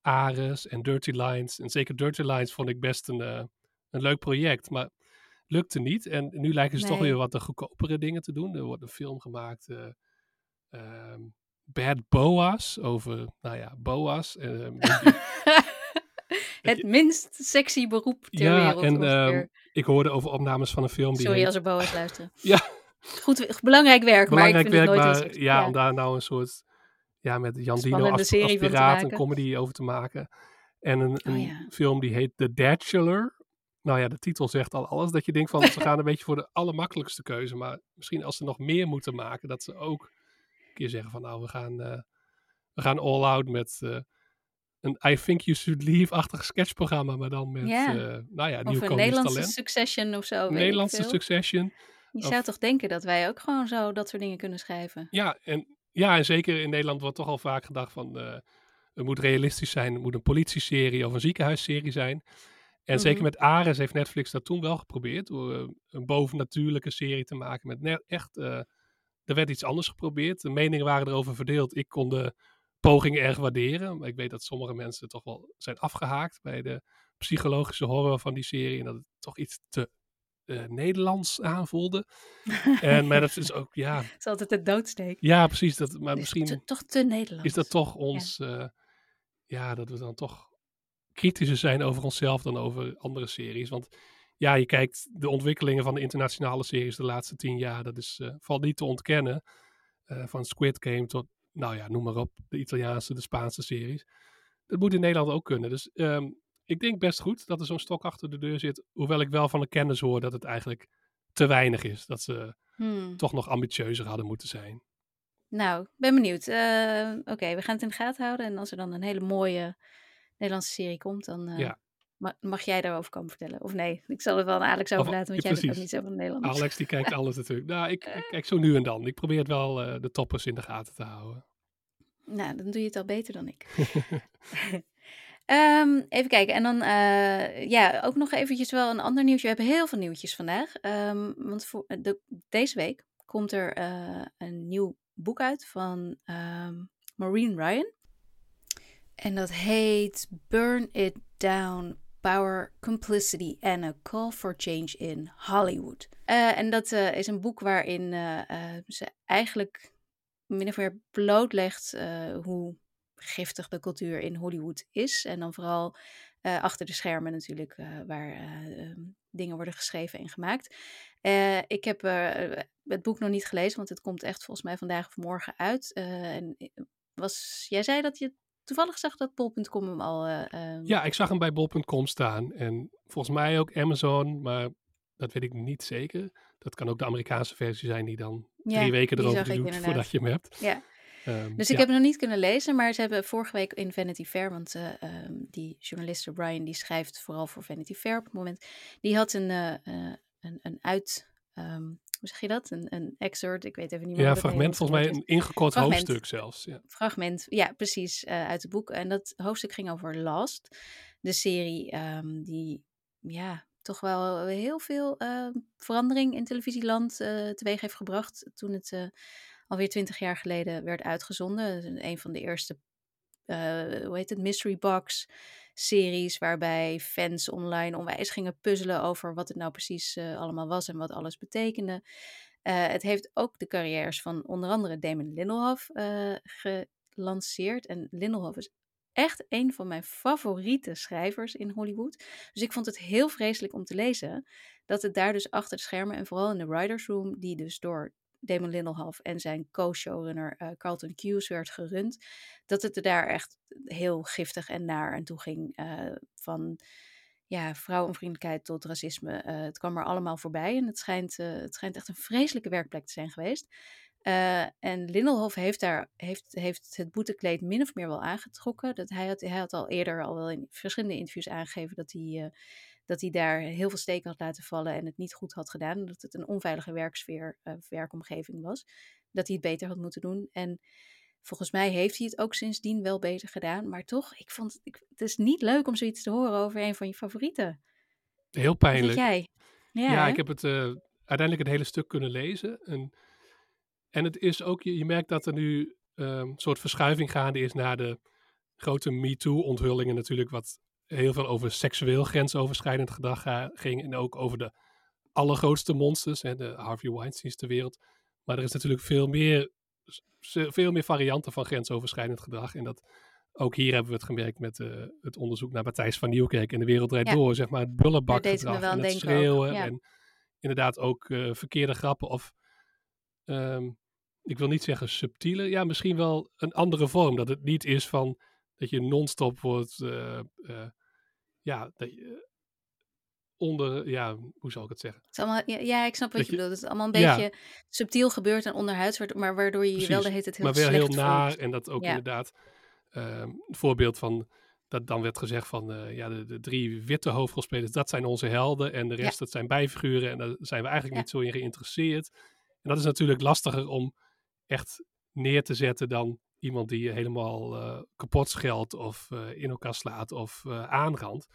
Ares en Dirty Lines. En zeker Dirty Lines vond ik best een, uh, een leuk project, maar lukte niet. En nu lijken ze nee. toch weer wat de goedkopere dingen te doen. Er wordt een film gemaakt, uh, uh, Bad Boas, over, nou ja, boas. Uh, Het minst sexy beroep ter ja, wereld. Ja, en um, ik hoorde over opnames van een film... Die Sorry heet... als er boa's luisteren. ja, Goed, belangrijk werk, belangrijk maar ik vind werk, het nooit maar, ja, ja, om daar nou een soort... Ja, met Jan Dino als, als piraat een comedy over te maken. En een, een oh, ja. film die heet The Bachelor. Nou ja, de titel zegt al alles. Dat je denkt van, ze gaan een beetje voor de allermakkelijkste keuze. Maar misschien als ze nog meer moeten maken, dat ze ook een keer zeggen van... Nou, we gaan, uh, we gaan all out met... Uh, een I Think You Should Leave-achtig sketchprogramma, maar dan met, ja. uh, nou ja, nieuw komend talent. Of een Nederlandse Succession of zo, Nederlandse Succession. Je zou of... toch denken dat wij ook gewoon zo dat soort dingen kunnen schrijven? Ja, en, ja, en zeker in Nederland wordt toch al vaak gedacht van, uh, het moet realistisch zijn, het moet een politieserie of een ziekenhuisserie zijn. En mm-hmm. zeker met Ares heeft Netflix dat toen wel geprobeerd, door uh, een bovennatuurlijke serie te maken. Met net echt, uh, er werd iets anders geprobeerd. De meningen waren erover verdeeld. Ik kon de... pogingen erg waarderen. Maar ik weet dat sommige mensen toch wel zijn afgehaakt bij de psychologische horror van die serie. En dat het toch iets te uh, Nederlands aanvoelde. en, maar dat is ook, ja... Het is altijd de doodsteek. Ja, precies. Dat, maar misschien... Te, toch te Nederlands. Is dat toch ons... Ja. Uh, ja, dat we dan toch kritischer zijn over onszelf dan over andere series. Want ja, je kijkt de ontwikkelingen van de internationale series de laatste tien jaar. Dat is uh, valt niet te ontkennen. Uh, van Squid Game tot... Nou ja, noem maar op. De Italiaanse, de Spaanse series. Dat moet in Nederland ook kunnen. Dus um, ik denk best goed dat er zo'n stok achter de deur zit. Hoewel ik wel van de kennis hoor dat het eigenlijk te weinig is. Dat ze hmm. toch nog ambitieuzer hadden moeten zijn. Nou, ben benieuwd. Uh, Oké, okay, we gaan het in de gaten houden. En als er dan een hele mooie Nederlandse serie komt, dan uh, ja. ma- mag jij daarover komen vertellen. Of nee, ik zal er wel aan Alex over laten, want ja, jij bent ook niet zo van Nederland. Alex, die kijkt alles natuurlijk. Nou, ik, ik kijk zo nu en dan. Ik probeer het wel uh, de toppers in de gaten te houden. Nou, dan doe je het al beter dan ik. um, even kijken. En dan uh, ja, ook nog eventjes wel een ander nieuwtje. We hebben heel veel nieuwtjes vandaag. Um, want voor de, deze week komt er uh, een nieuw boek uit van um, Maureen Ryan. En dat heet Burn It Down, Power, Complicity and a Call for Change in Hollywood. Uh, en dat uh, is een boek waarin uh, uh, ze eigenlijk... min of meer blootlegt uh, hoe giftig de cultuur in Hollywood is. En dan vooral uh, achter de schermen natuurlijk, uh, waar uh, um, dingen worden geschreven en gemaakt. Uh, ik heb uh, het boek nog niet gelezen, want het komt echt volgens mij vandaag of morgen uit. Uh, en was, jij zei dat je toevallig zag dat bol punt com hem al... Uh, um... Ja, ik zag hem bij bol punt com staan. En volgens mij ook Amazon, maar dat weet ik niet zeker. Dat kan ook de Amerikaanse versie zijn die dan... Ja, drie weken erover doet inderdaad. Voordat je hem hebt. Ja. Um, dus ik ja. heb het nog niet kunnen lezen, maar ze hebben vorige week in Vanity Fair, want uh, um, die journaliste Brian, die schrijft vooral voor Vanity Fair op het moment, die had een, uh, uh, een, een uit, um, hoe zeg je dat? Een, een excerpt, ik weet even niet meer. Ja, fragment, volgens mij een ingekort fragment. hoofdstuk zelfs. Ja. Fragment, ja, precies, uh, uit het boek. En dat hoofdstuk ging over Lost, de serie um, die, ja... toch wel heel veel uh, verandering in televisieland uh, teweeg heeft gebracht. Toen het uh, alweer twintig jaar geleden werd uitgezonden. Een van de eerste, uh, hoe heet het, Mystery Box series. Waarbij fans online onwijs gingen puzzelen over wat het nou precies uh, allemaal was. En wat alles betekende. Uh, het heeft ook de carrières van onder andere Damon Lindelof uh, gelanceerd. En Lindelof is echt een van mijn favoriete schrijvers in Hollywood. Dus ik vond het heel vreselijk om te lezen dat het daar dus achter de schermen en vooral in de writers room, die dus door Damon Lindelof en zijn co-showrunner uh, Carlton Cuse werd gerund, dat het er daar echt heel giftig en naar aan toe ging. Uh, van ja, vrouwenvriendelijkheid tot racisme. Uh, het kwam er allemaal voorbij en het schijnt, uh, het schijnt echt een vreselijke werkplek te zijn geweest. Uh, en Lindelof heeft, daar, heeft, heeft het boetekleed min of meer wel aangetrokken. Dat hij, had, hij had al eerder al wel in verschillende interviews aangegeven dat hij, uh, dat hij daar heel veel steken had laten vallen en het niet goed had gedaan. Dat het een onveilige werksfeer, uh, werkomgeving was. Dat hij het beter had moeten doen. En volgens mij heeft hij het ook sindsdien wel beter gedaan. Maar toch, ik vond, ik, het is niet leuk om zoiets te horen over een van je favorieten. Heel pijnlijk. Wat vind jij? Ja, ja ik heb het uh, uiteindelijk het hele stuk kunnen lezen. En... En het is ook, je, je merkt dat er nu um, een soort verschuiving gaande is naar de grote MeToo-onthullingen natuurlijk, wat heel veel over seksueel grensoverschrijdend gedrag uh, ging en ook over de allergrootste monsters, hè, de Harvey Weinsteins ter wereld. Maar er is natuurlijk veel meer, veel meer varianten van grensoverschrijdend gedrag en dat ook hier hebben we het gemerkt met uh, het onderzoek naar Matthijs van Nieuwkerk en de wereld draait ja. door, zeg maar het bullenbakgedrag en het schreeuwen ja. en inderdaad ook uh, verkeerde grappen of Um, ik wil niet zeggen subtiele, ja, misschien wel een andere vorm. Dat het niet is van dat je non-stop wordt, uh, uh, ja, dat je onder, ja, hoe zal ik het zeggen? Het is allemaal, ja, ja, ik snap wat je, je bedoelt. Het is allemaal een beetje ja. subtiel gebeurd en onderhuids, maar waardoor je Precies. je wel de hele tijd heel maar weer slecht heel naar voelt. En dat ook ja. inderdaad, um, een voorbeeld van, dat dan werd gezegd van, uh, ja, de, de drie witte hoofdrolspelers, dat zijn onze helden en de rest, ja. dat zijn bijfiguren en daar zijn we eigenlijk ja. niet zo in geïnteresseerd. En dat is natuurlijk lastiger om echt neer te zetten dan iemand die je helemaal uh, kapot scheldt of uh, in elkaar slaat of uh, aanrandt.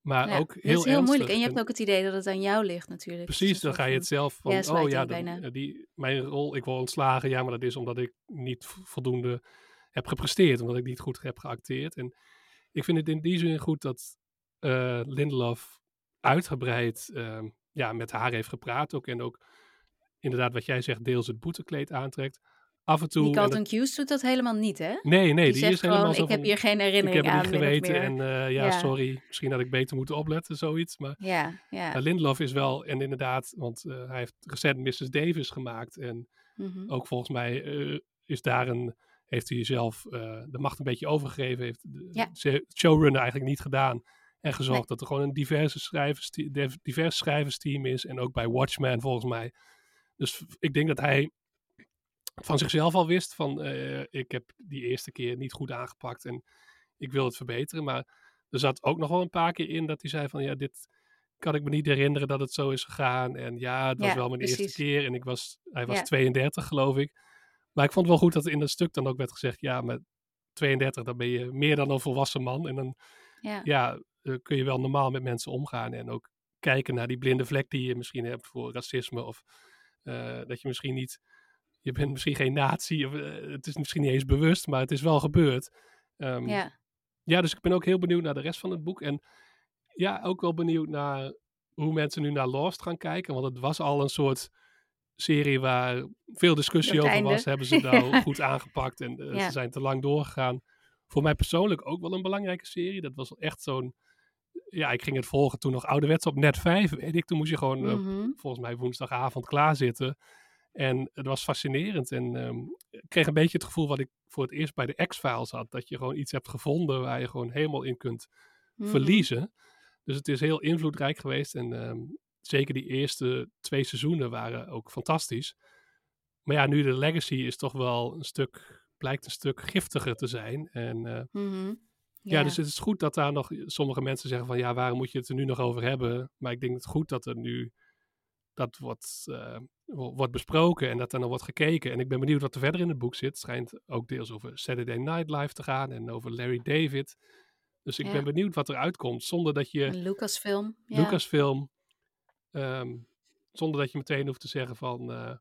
Maar ja, ook heel dat is heel ernstig. Moeilijk. En je hebt en, ook het idee dat het aan jou ligt natuurlijk. Precies, dan ga je het zelf van, ja, oh ja, dan, die, mijn rol, ik word ontslagen. Ja, maar dat is omdat ik niet voldoende heb gepresteerd, omdat ik niet goed heb geacteerd. En ik vind het in die zin goed dat uh, Lindelof uitgebreid uh, ja, met haar heeft gepraat ook. En ook inderdaad wat jij zegt, deels het boetekleed aantrekt. Af en toe... Die Carlton Cuse doet dat helemaal niet, hè? Nee, nee. Die, die is gewoon, helemaal zo van, ik heb hier geen herinnering aan. Ik heb het niet geweten en uh, ja, ja, sorry. Misschien had ik beter moeten opletten, zoiets. Maar ja, ja. Uh, Lindelof is wel, en inderdaad, want uh, hij heeft recent missus Davis gemaakt. En mm-hmm. ook volgens mij uh, is daar een... heeft hij zelf uh, de macht een beetje overgegeven. Heeft de ja. showrunner eigenlijk niet gedaan. En gezorgd nee. dat er gewoon een diverse schrijvers, divers schrijversteam is. En ook bij Watchmen volgens mij. Dus ik denk dat hij van zichzelf al wist van... Uh, ik heb die eerste keer niet goed aangepakt en ik wil het verbeteren. Maar er zat ook nog wel een paar keer in dat hij zei van... ja, dit kan ik me niet herinneren dat het zo is gegaan. En ja, het was ja, wel mijn precies. eerste keer. En ik was, hij was ja. tweeëndertig, geloof ik. Maar ik vond wel goed dat in dat stuk dan ook werd gezegd... ja, met tweeëndertig, dan ben je meer dan een volwassen man. En dan ja. Ja, uh, kun je wel normaal met mensen omgaan. En ook kijken naar die blinde vlek die je misschien hebt voor racisme. Of uh, dat je misschien niet... je bent misschien geen nazi. Of, uh, het is misschien niet eens bewust, maar het is wel gebeurd. Um, ja. ja, dus ik ben ook heel benieuwd naar de rest van het boek. En ja, ook wel benieuwd naar hoe mensen nu naar Lost gaan kijken. Want het was al een soort... serie waar veel discussie over was, hebben ze nou ja. goed aangepakt en uh, ja. ze zijn te lang doorgegaan. Voor mij persoonlijk ook wel een belangrijke serie. Dat was echt zo'n, ja, ik ging het volgen toen nog ouderwets op Net vijf, weet ik. Toen moest je gewoon mm-hmm. uh, volgens mij woensdagavond klaarzitten. En het was fascinerend en um, ik kreeg een beetje het gevoel wat ik voor het eerst bij de X-Files had, dat je gewoon iets hebt gevonden waar je gewoon helemaal in kunt mm-hmm. verliezen. Dus het is heel invloedrijk geweest en um, zeker die eerste twee seizoenen waren ook fantastisch. Maar ja, nu de legacy is toch wel een stuk... blijkt een stuk giftiger te zijn. En uh, mm-hmm. ja. ja, dus het is goed dat daar nog... sommige mensen zeggen van... ja, waarom moet je het er nu nog over hebben? Maar ik denk het goed dat er nu... dat wordt, uh, wordt besproken... en dat er nog wordt gekeken. En ik ben benieuwd wat er verder in het boek zit. Het schijnt ook deels over Saturday Night Live te gaan... en over Larry David. Dus ik ja. ben benieuwd wat er uitkomt. Zonder dat je... Lucasfilm. Ja. Lucasfilm... Um, zonder dat je meteen hoeft te zeggen van... Uh,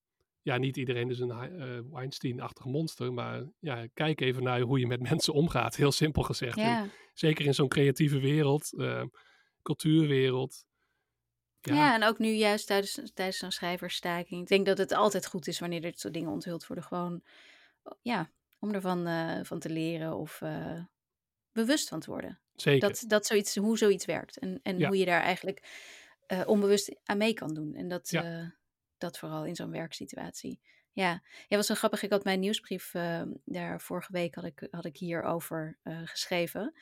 ja, niet iedereen is een uh, Weinstein-achtig monster. Maar ja, kijk even naar hoe je met mensen omgaat. Heel simpel gezegd. Yeah. En zeker in zo'n creatieve wereld. Uh, cultuurwereld. Ja. ja, en ook nu juist tijdens, tijdens zo'n schrijversstaking. Ik denk dat het altijd goed is wanneer dit soort dingen onthuld worden. Gewoon, ja, om ervan uh, van te leren of uh, bewust van te worden. Zeker. Dat, dat zoiets, hoe zoiets werkt. En, en ja. hoe je daar eigenlijk... Uh, onbewust aan mee kan doen. En dat, ja. uh, dat vooral in zo'n werksituatie. Ja, ja, was wel grappig. Ik had mijn nieuwsbrief, uh, daar vorige week had ik, had ik hierover uh, geschreven.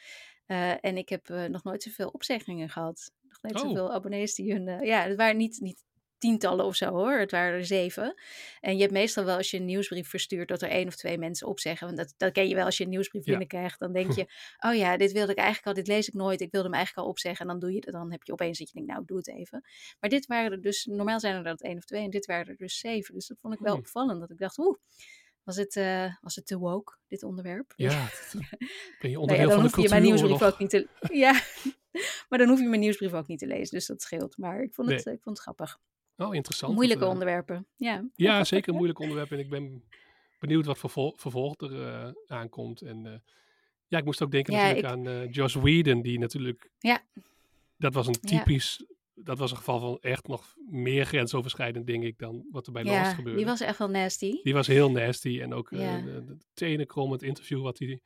Uh, en ik heb uh, nog nooit zoveel opzeggingen gehad. Nog nooit oh. zoveel abonnees die hun... Uh, ja, het waren niet, niet tientallen of zo hoor. Het waren er zeven. En je hebt meestal wel als je een nieuwsbrief verstuurt... dat er één of twee mensen opzeggen. Want dat, dat ken je wel als je een nieuwsbrief ja. binnenkrijgt. Dan denk je, oh ja, dit wilde ik eigenlijk al. Dit lees ik nooit. Ik wilde hem eigenlijk al opzeggen. En dan, doe je, dan heb je opeens dat je denkt, nou ik doe het even. Maar dit waren er dus... Normaal zijn er dat één of twee. En dit waren er dus zeven. Dus dat vond ik wel hmm. opvallend. Dat ik dacht, oeh, was het, uh, was het te woke, dit onderwerp? Ja, ben je onderdeel nou ja, dan van hoef je mijn nieuwsbrief ook niet te... Ja, maar dan hoef je mijn nieuwsbrief ook niet te lezen. Dus dat scheelt. Maar ik vond het, nee. ik vond het grappig. Oh, interessant. Moeilijke dat, uh, onderwerpen, ja. Ja, zeker moeilijke onderwerpen. En ik ben benieuwd wat vervol- vervolg er uh, aankomt. En uh, ja, ik moest ook denken ja, natuurlijk ik... aan uh, Joss Whedon, die natuurlijk... Ja. Dat was een typisch... Ja. Dat was een geval van echt nog meer grensoverschrijdend, denk ik, dan wat er bij ja, Lost gebeurde. Die was echt wel nasty. Die was heel nasty. En ook ja. uh, het tenenkrommend interview wat hij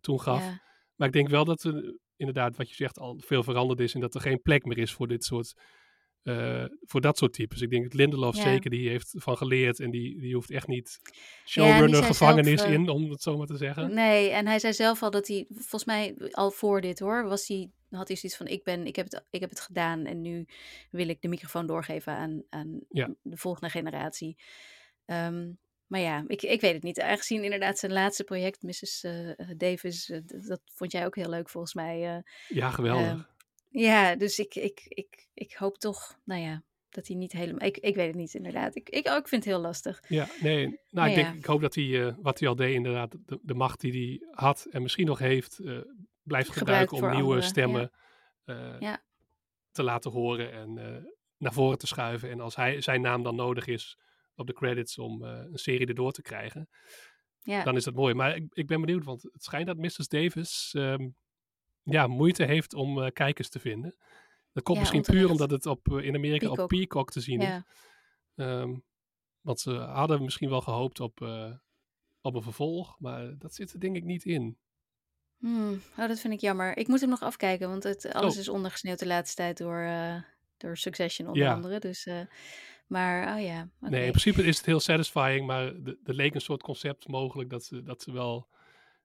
toen gaf. Ja. Maar ik denk wel dat er inderdaad, wat je zegt, al veel veranderd is. En dat er geen plek meer is voor dit soort... Uh, voor dat soort types. Ik denk dat Lindelof ja. zeker, die heeft van geleerd en die, die hoeft echt niet showrunner ja, gevangenis zelf, uh, in, om het zo maar te zeggen. Nee, en hij zei zelf al dat hij, volgens mij al voor dit hoor, was hij, had hij zoiets van ik ben, ik heb het, ik heb het gedaan en nu wil ik de microfoon doorgeven aan, aan ja. de volgende generatie. Um, maar ja, ik, ik weet het niet. Aangezien inderdaad zijn laatste project, missus Uh, Davis, uh, dat vond jij ook heel leuk volgens mij. Uh, ja, geweldig. Uh, Ja, dus ik, ik, ik, ik hoop toch, nou ja, dat hij niet helemaal... Ik, ik weet het niet, inderdaad. Ik, ik, oh, ik vind het heel lastig. Ja, nee. Nou, maar ik, ja. denk, ik hoop dat hij, uh, wat hij al deed, inderdaad, de, de macht die hij had en misschien nog heeft, uh, blijft gebruiken om nieuwe anderen, stemmen ja. Uh, ja. te laten horen en uh, naar voren te schuiven. En als hij, zijn naam dan nodig is op de credits om uh, een serie erdoor te krijgen, ja. dan is dat mooi. Maar ik, ik ben benieuwd, want het schijnt dat missus Davis... Um, ja, moeite heeft om uh, kijkers te vinden. Dat komt ja, misschien onterecht. Puur omdat het op, uh, in Amerika Peacock. op Peacock te zien ja. is. Um, want ze hadden misschien wel gehoopt op, uh, op een vervolg, maar dat zit er denk ik niet in. Hmm. Oh, dat vind ik jammer. Ik moet hem nog afkijken, want het, alles oh. is ondergesneeuwd de laatste tijd door, uh, door Succession onder ja. andere. Dus, uh, maar, oh ja. Okay. Nee, in principe is het heel satisfying, maar er leek een soort concept mogelijk dat ze, dat ze wel...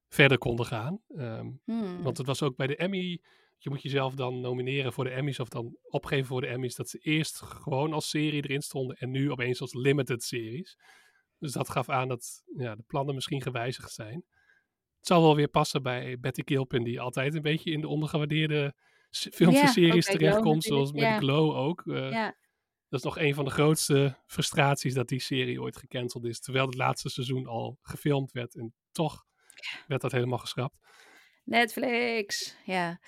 verder konden gaan. Um, hmm. Want het was ook bij de Emmy, je moet jezelf dan nomineren voor de Emmys of dan opgeven voor de Emmys, dat ze eerst gewoon als serie erin stonden en nu opeens als limited series. Dus dat gaf aan dat ja, de plannen misschien gewijzigd zijn. Het zou wel weer passen bij Betty Gilpin, die altijd een beetje in de ondergewaardeerde films en series yeah, terechtkomt, zoals met yeah. Glow ook. Uh, yeah. Dat is nog een van de grootste frustraties dat die serie ooit gecanceld is, terwijl het laatste seizoen al gefilmd werd en toch werd dat helemaal geschrapt. Netflix, ja.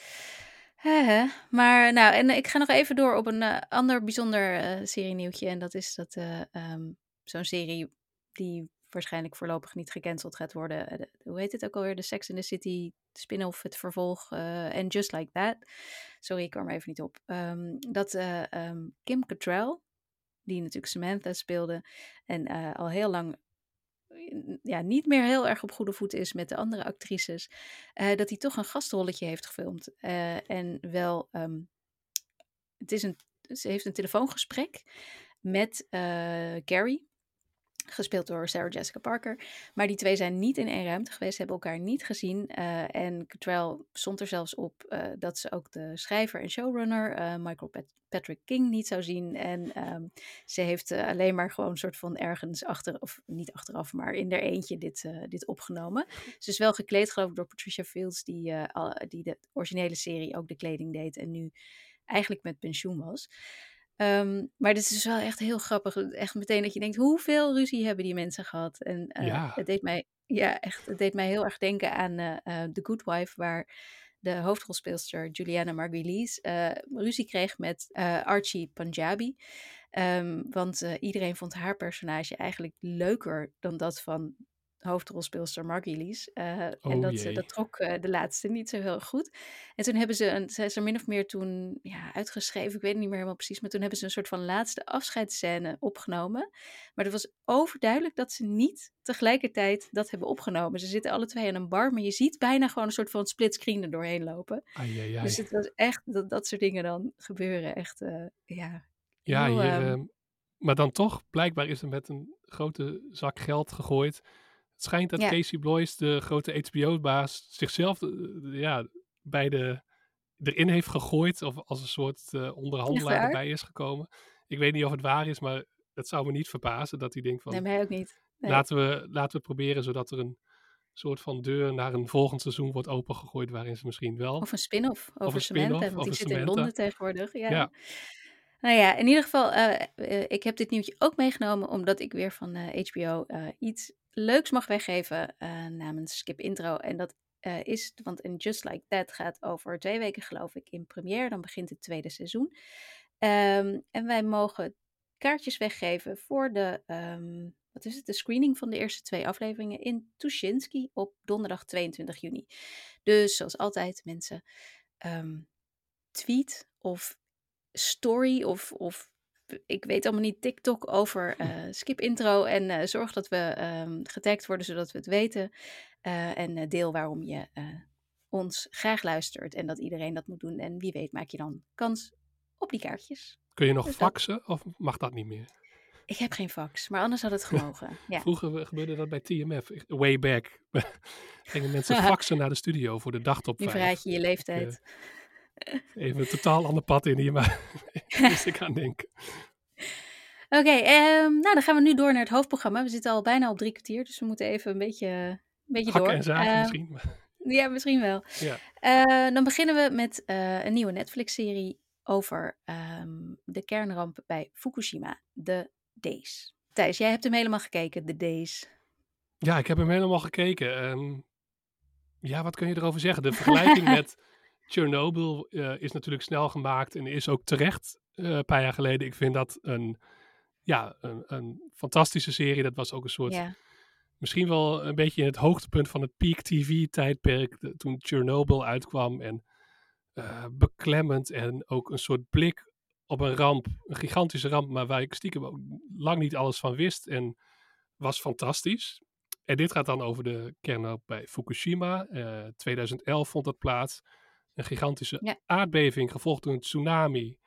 Hehe. Maar nou, en ik ga nog even door op een uh, ander bijzonder uh, serienieuwtje. En dat is dat uh, um, zo'n serie die waarschijnlijk voorlopig niet gecanceld gaat worden. Uh, de, hoe heet het ook alweer? De Sex in the City spin-off, het vervolg. En uh, Just Like That. Sorry, ik kwam er even niet op. Um, dat uh, um, Kim Cattrall, die natuurlijk Samantha speelde en uh, al heel lang... ja, niet meer heel erg op goede voet is met de andere actrices, uh, dat hij toch een gastrolletje heeft gefilmd. Uh, en wel, um, het is een, ze heeft een telefoongesprek met uh, Carrie, gespeeld door Sarah Jessica Parker. Maar die twee zijn niet in één ruimte geweest, hebben elkaar niet gezien. Uh, en Cattrall stond er zelfs op uh, dat ze ook de schrijver en showrunner uh, Michael Pat- Patrick King niet zou zien. En um, ze heeft uh, alleen maar gewoon een soort van ergens achter, of niet achteraf, maar in haar eentje dit, uh, dit opgenomen. Ze is wel gekleed, geloof ik, door Patricia Fields, die, uh, die de originele serie ook de kleding deed en nu eigenlijk met pensioen was. Um, maar dit is dus wel echt heel grappig. Echt meteen dat je denkt, hoeveel ruzie hebben die mensen gehad? En uh, ja. het, deed mij, ja, echt, het deed mij heel erg denken aan uh, uh, The Good Wife, waar de hoofdrolspeelster Juliana Margulies uh, ruzie kreeg met uh, Archie Panjabi. Um, want uh, iedereen vond haar personage eigenlijk leuker dan dat van hoofdrolspeelster Margulies. Uh, oh, en dat, dat trok uh, de laatste niet zo heel erg goed. En toen hebben ze, een, zijn ze min of meer toen ja, uitgeschreven, ik weet het niet meer helemaal precies, maar toen hebben ze een soort van laatste afscheidsscène opgenomen. Maar het was overduidelijk dat ze niet tegelijkertijd dat hebben opgenomen. Ze zitten alle twee in een bar, maar je ziet bijna gewoon een soort van splitscreen er doorheen lopen. Ai, ai, ai. Dus het was echt, dat, dat soort dingen dan gebeuren echt, uh, ja. Ja, heel, hier, um... maar dan toch, blijkbaar is er met een grote zak geld gegooid. Het schijnt dat ja. Casey Bloys, de grote H B O-baas, zichzelf ja, bij de, erin heeft gegooid. Of als een soort uh, onderhandelaar erbij is gekomen. Ik weet niet of het waar is, maar het zou me niet verbazen dat hij denkt van... Nee, mij ook niet. Nee. Laten we, laten we het proberen, zodat er een soort van deur naar een volgend seizoen wordt opengegooid, waarin ze misschien wel... Of een spin-off over of een Samantha, spin-off, want die zit Samantha. in Londen tegenwoordig. Ja. ja. Nou ja, in ieder geval, uh, uh, ik heb dit nieuwtje ook meegenomen, omdat ik weer van uh, H B O uh, iets... leuks mag weggeven uh, namens Skip Intro. En dat uh, is, want in Just Like That gaat over twee weken geloof ik in première. Dan begint het tweede seizoen. Um, en wij mogen kaartjes weggeven voor de, um, wat is het, de screening van de eerste twee afleveringen in Tuschinski op donderdag tweeëntwintig juni. Dus zoals altijd mensen, um, tweet of story of... of ik weet allemaal niet, TikTok over uh, Skip Intro. En uh, zorg dat we um, getagd worden, zodat we het weten. Uh, en uh, deel waarom je uh, ons graag luistert. En dat iedereen dat moet doen. En wie weet maak je dan kans op die kaartjes. Kun je nog dus faxen dat... of mag dat niet meer? Ik heb geen fax, maar anders had het gemogen. Ja. Vroeger gebeurde dat bij T M F, way back. Gingen mensen faxen naar de studio voor de dagtop vijf. Nu verraad je je leeftijd. Uh, even een totaal ander pad in hier, maar moest ik aan denken. Oké, okay, um, nou dan gaan we nu door naar het hoofdprogramma. We zitten al bijna op drie kwartier, dus we moeten even een beetje, een beetje door. Hakken en zagen uh, misschien. Maar... Ja, misschien wel. Ja. Uh, dan beginnen we met uh, een nieuwe Netflix-serie over um, de kernramp bij Fukushima, de Days. Thijs, jij hebt hem helemaal gekeken, de Days. Ja, ik heb hem helemaal gekeken. Um, ja, wat kun je erover zeggen? De vergelijking met Chernobyl uh, is natuurlijk snel gemaakt en is ook terecht uh, een paar jaar geleden. Ik vind dat een, ja, een, een fantastische serie. Dat was ook een soort... Ja. Misschien wel een beetje in het hoogtepunt van het peak T V-tijdperk de, toen Chernobyl uitkwam. En uh, beklemmend en ook een soort blik op een ramp, een gigantische ramp, maar waar ik stiekem ook lang niet alles van wist. En was fantastisch. En dit gaat dan over de kernramp bij Fukushima. Uh, tweeduizend elf vond dat plaats. Een gigantische ja. aardbeving, gevolgd door een tsunami.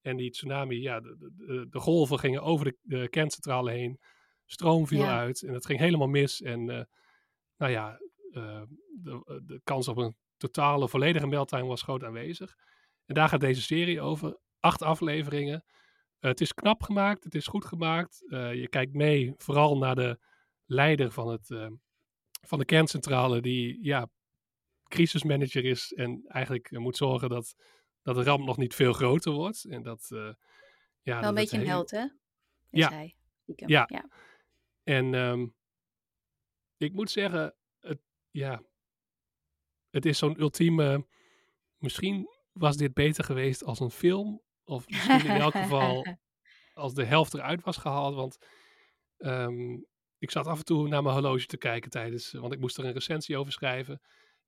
En die tsunami, ja, de, de, de golven gingen over de, de kerncentrale heen. Stroom viel ja. uit en het ging helemaal mis. En uh, nou ja, uh, de, de kans op een totale, volledige meltdown was groot aanwezig. En daar gaat deze serie over. Acht afleveringen. Uh, het is knap gemaakt, het is goed gemaakt. Uh, je kijkt mee vooral naar de leider van, het, uh, van de kerncentrale die ja, crisismanager is. En eigenlijk uh, moet zorgen dat, dat de ramp nog niet veel groter wordt. En dat, uh, ja, Wel dat een beetje een hele... held, hè? Is ja. Hij. Ja. ja, en um, ik moet zeggen, het, ja, het is zo'n ultieme, misschien was dit beter geweest als een film, of misschien in elk geval als de helft eruit was gehaald, want um, ik zat af en toe naar mijn horloge te kijken tijdens, want ik moest er een recensie over schrijven,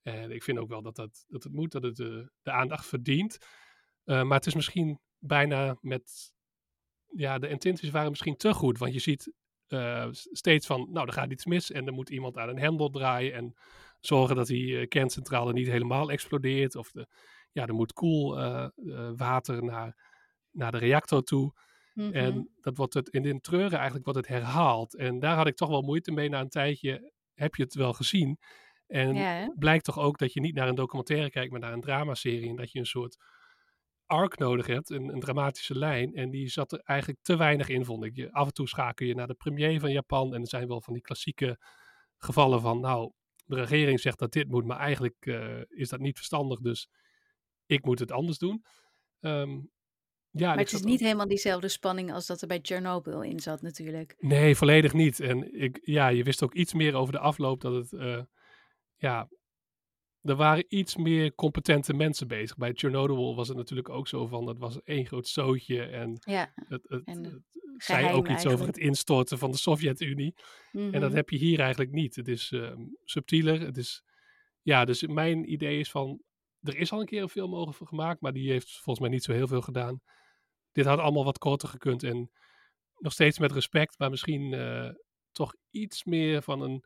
en ik vind ook wel dat, dat, dat het moet, dat het de, de aandacht verdient, uh, maar het is misschien bijna met... Ja, de intenties waren misschien te goed. Want je ziet uh, steeds van, nou, er gaat iets mis. En dan moet iemand aan een hendel draaien. En zorgen dat die uh, kerncentrale niet helemaal explodeert. Of de, ja, er moet koel uh, uh, water naar, naar de reactor toe. Mm-hmm. En dat wordt het, in de treuren eigenlijk wordt het herhaald. En daar had ik toch wel moeite mee. Na een tijdje heb je het wel gezien. En ja, blijkt toch ook dat je niet naar een documentaire kijkt, maar naar een dramaserie. En dat je een soort... arc nodig hebt, een, een dramatische lijn, en die zat er eigenlijk te weinig in, vond ik. Je, af en toe schakel je naar de premier van Japan en er zijn wel van die klassieke gevallen van, nou, de regering zegt dat dit moet, maar eigenlijk uh, is dat niet verstandig, dus ik moet het anders doen. Um, ja, maar het is niet ook... helemaal diezelfde spanning als dat er bij Chernobyl in zat, natuurlijk. Nee, volledig niet. En ik, ja, je wist ook iets meer over de afloop, dat het, uh, ja... Er waren iets meer competente mensen bezig. Bij Chernobyl was het natuurlijk ook zo van... dat was één groot zootje. En ja, het, het, en het zei ook iets eigenlijk over het instorten van de Sovjet-Unie. Mm-hmm. En dat heb je hier eigenlijk niet. Het is uh, subtieler. Het is, ja, dus mijn idee is van... er is al een keer een film over gemaakt... maar die heeft volgens mij niet zo heel veel gedaan. Dit had allemaal wat korter gekund. En nog steeds met respect... maar misschien uh, toch iets meer van een...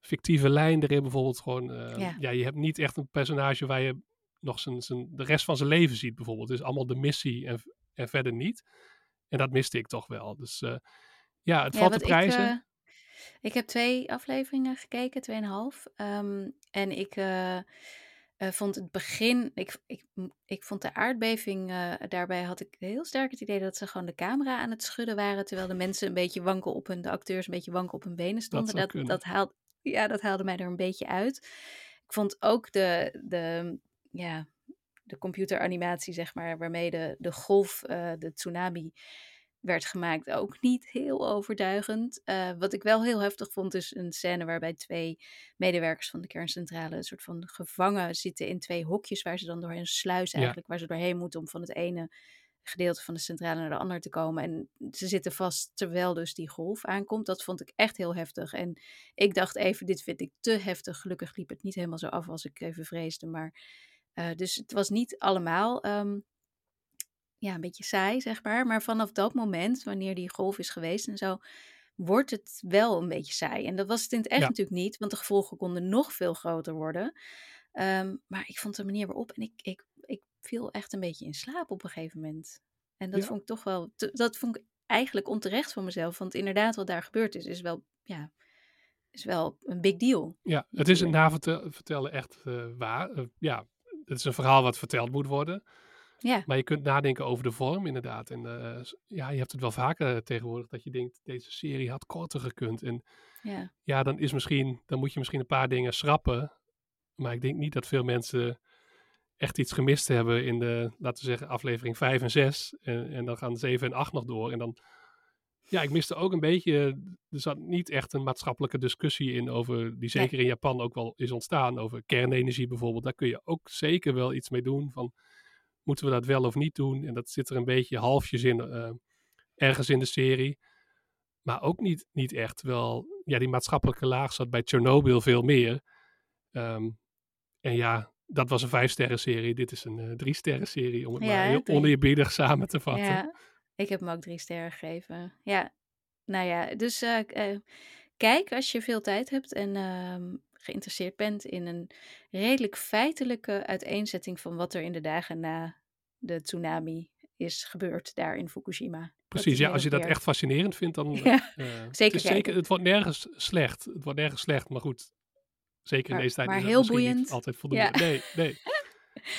fictieve lijn erin bijvoorbeeld gewoon... Uh, ja. ja, je hebt niet echt een personage waar je nog zijn, zijn, de rest van zijn leven ziet bijvoorbeeld. Het is allemaal de missie en, en verder niet. En dat miste ik toch wel. Dus uh, ja, het ja, valt te prijzen. Ik, uh, ik heb twee afleveringen gekeken, tweeënhalf. Um, en ik uh, uh, vond het begin... Ik, ik, ik vond de aardbeving... Uh, daarbij had ik heel sterk het idee dat ze gewoon de camera aan het schudden waren... terwijl de mensen een beetje wankel op hun... de acteurs een beetje wankel op hun benen stonden. Dat, dat, dat haalt... Ja, dat haalde mij er een beetje uit. Ik vond ook de, de, ja, de computeranimatie, zeg maar, waarmee de, de golf, uh, de tsunami, werd gemaakt, ook niet heel overtuigend. Uh, wat ik wel heel heftig vond, is een scène waarbij twee medewerkers van de kerncentrale een soort van gevangen zitten in twee hokjes, waar ze dan doorheen een sluis eigenlijk, ja. waar ze doorheen moeten om van het ene gedeelte van de centrale naar de ander te komen. En ze zitten vast terwijl dus die golf aankomt. Dat vond ik echt heel heftig. En ik dacht even, dit vind ik te heftig. Gelukkig liep het niet helemaal zo af als ik even vreesde. Maar, uh, dus het was niet allemaal um, ja, een beetje saai, zeg maar. Maar vanaf dat moment, wanneer die golf is geweest en zo... wordt het wel een beetje saai. En dat was het in het echt ja. natuurlijk niet. Want de gevolgen konden nog veel groter worden. Um, maar ik vond de manier waarop... en ik... ik ik viel echt een beetje in slaap op een gegeven moment. En dat ja. vond ik toch wel, te, dat vond ik eigenlijk onterecht voor mezelf. Want inderdaad, wat daar gebeurd is, is wel, ja, is wel een big deal. Ja, het is na vertellen echt uh, waar. Uh, ja, het is een verhaal wat verteld moet worden. Ja. Maar je kunt nadenken over de vorm inderdaad. En uh, ja, je hebt het wel vaker tegenwoordig dat je denkt, deze serie had korter gekund. En ja, ja dan, is misschien, dan moet je misschien een paar dingen schrappen. Maar ik denk niet dat veel mensen echt iets gemist hebben in de, laten we zeggen, aflevering vijf en zes. En, en dan gaan zeven en acht nog door. En dan, ja, ik miste ook een beetje, er zat niet echt een maatschappelijke discussie in over, die zeker in Japan ook wel is ontstaan, over kernenergie bijvoorbeeld. Daar kun je ook zeker wel iets mee doen van, moeten we dat wel of niet doen? En dat zit er een beetje halfjes in, uh, ergens in de serie. Maar ook niet, niet echt wel, ja, die maatschappelijke laag zat bij Chernobyl veel meer. Um, en ja, dat was een vijfsterren serie. Dit is een uh, drie sterren serie, om het ja, maar heel oneerbiedig samen te vatten. Ja, ik heb hem ook drie sterren gegeven. Ja, nou ja, dus uh, uh, kijk als je veel tijd hebt en uh, geïnteresseerd bent in een redelijk feitelijke uiteenzetting van wat er in de dagen na de tsunami is gebeurd daar in Fukushima. Precies, ja, als je dat echt fascinerend vindt, dan... Ja, uh, zeker, het, zeker het wordt nergens slecht. Het wordt nergens slecht, maar goed. Zeker maar, in deze tijd maar is heel boeiend. Niet altijd voldoende. Ja. Nee, nee.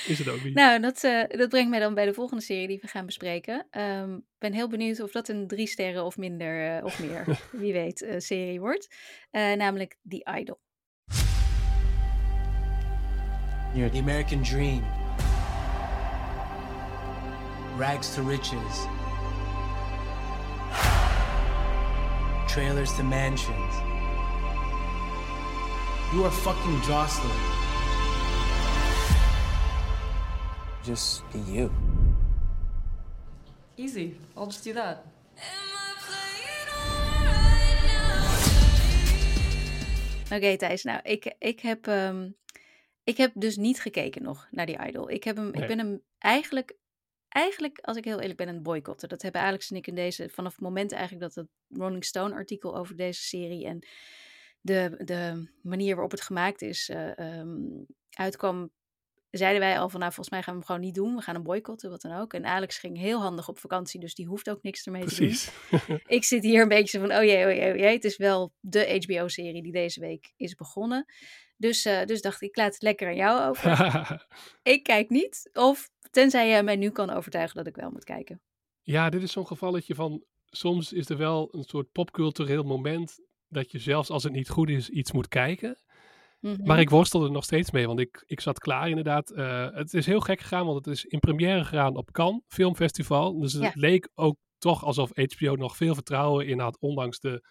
Is het ook niet. Nou, dat, uh, dat brengt mij dan bij de volgende serie die we gaan bespreken. Ik um, ben heel benieuwd of dat een drie sterren of minder uh, of meer, wie weet, uh, serie wordt. Uh, namelijk The Idol. You're the American dream. Rags to riches. Trailers to mansions. You are fucking Jocelyn. Just be you. Easy. I'll just do that. Oké, okay, Thijs. Nou, ik, ik heb... Um... Ik heb dus niet gekeken nog naar die Idol. Ik, heb hem, nee. ik ben hem eigenlijk, eigenlijk, als ik heel eerlijk ben, een boycotten. Dat hebben Alex en ik in deze, vanaf het moment eigenlijk dat het Rolling Stone artikel over deze serie en de, de manier waarop het gemaakt is uh, um, uitkwam, zeiden wij al van nou, volgens mij gaan we hem gewoon niet doen. We gaan hem boycotten, wat dan ook. En Alex ging heel handig op vakantie, dus die hoeft ook niks ermee Precies. te doen. Ik zit hier een beetje van, oh jee, oh jee, oh jee. Het is wel de H B O-serie die deze week is begonnen. Dus, uh, dus dacht ik, ik laat het lekker aan jou over. Ik kijk niet. Of tenzij jij mij nu kan overtuigen dat ik wel moet kijken. Ja, dit is zo'n gevalletje van, soms is er wel een soort popcultureel moment dat je zelfs als het niet goed is, iets moet kijken. Mm-hmm. Maar ik worstel er nog steeds mee, want ik, ik zat klaar inderdaad. Uh, het is heel gek gegaan, want het is in première gegaan op Cannes Filmfestival. Dus het ja. leek ook toch alsof H B O nog veel vertrouwen in had, ondanks de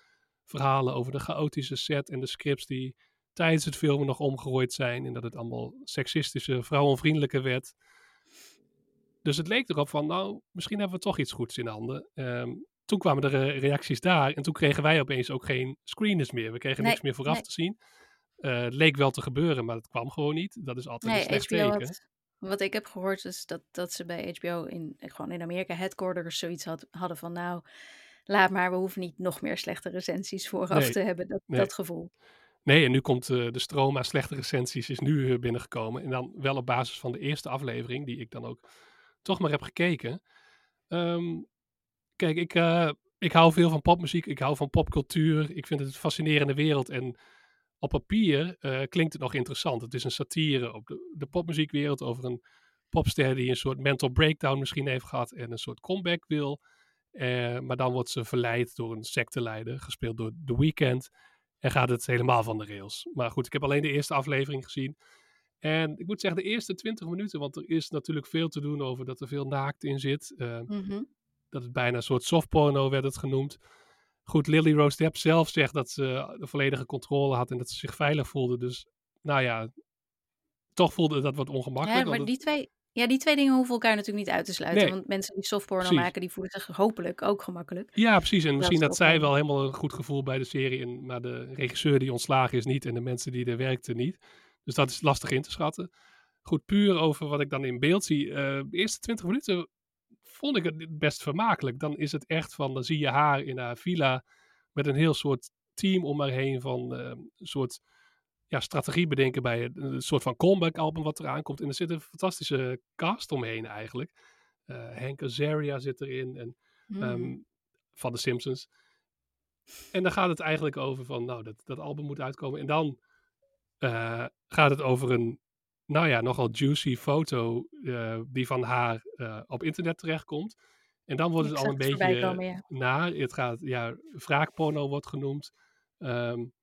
verhalen over de chaotische set en de scripts die tijdens het filmen nog omgegooid zijn en dat het allemaal seksistische, vrouwenvriendelijke werd. Dus het leek erop van, nou, misschien hebben we toch iets goeds in handen. Um, toen kwamen de re- reacties daar en toen kregen wij opeens ook geen screeners meer. We kregen nee, niks meer vooraf nee. te zien. Uh, het leek wel te gebeuren, maar het kwam gewoon niet. Dat is altijd nee, een slecht H B O teken. Had, wat ik heb gehoord is dat, dat ze bij H B O in, gewoon in Amerika headquarters zoiets had, hadden van, nou, laat maar, we hoeven niet nog meer slechte recensies vooraf nee, te hebben. Dat, nee. dat gevoel. Nee, en nu komt uh, de stroom aan slechte recensies is nu uh, binnengekomen. En dan wel op basis van de eerste aflevering, die ik dan ook toch maar heb gekeken. Um, kijk, ik, uh, ik hou veel van popmuziek, ik hou van popcultuur. Ik vind het een fascinerende wereld. En op papier uh, klinkt het nog interessant. Het is een satire op de, de popmuziekwereld over een popster die een soort mental breakdown misschien heeft gehad en een soort comeback wil. Uh, maar dan wordt ze verleid door een secteleider, gespeeld door The Weeknd. En gaat het helemaal van de rails. Maar goed, ik heb alleen de eerste aflevering gezien. En ik moet zeggen, de eerste twintig minuten. Want er is natuurlijk veel te doen over dat er veel naakt in zit. Uh, mm-hmm. Dat het bijna een soort softporno werd het genoemd. Goed, Lily Rose Depp zelf zegt dat ze de volledige controle had. En dat ze zich veilig voelde. Dus nou ja, toch voelde dat wat ongemakkelijk. Ja, maar het... die twee... Ja, die twee dingen hoeven elkaar natuurlijk niet uit te sluiten. Nee, want mensen die softporno maken, die voelen zich hopelijk ook gemakkelijk. Ja, precies. En dat misschien dat zij wel helemaal een goed gevoel bij de serie. En, maar de regisseur die ontslagen is niet en de mensen die er werkten niet. Dus dat is lastig in te schatten. Goed, puur over wat ik dan in beeld zie. Uh, de eerste twintig minuten vond ik het best vermakelijk. Dan is het echt van, dan zie je haar in haar villa met een heel soort team om haar heen van uh, een soort... Ja, strategie bedenken bij een soort van comeback album wat eraan komt. En er zit een fantastische cast omheen eigenlijk. Uh, Hank Azaria zit erin. En, mm. um, van de Simpsons. En dan gaat het eigenlijk over van, nou, dat, dat album moet uitkomen. En dan uh, gaat het over een, nou ja, nogal juicy foto uh, die van haar uh, op internet terechtkomt. En dan wordt het al een beetje komen, ja. naar. Het gaat, ja, wraakporno wordt genoemd. Um,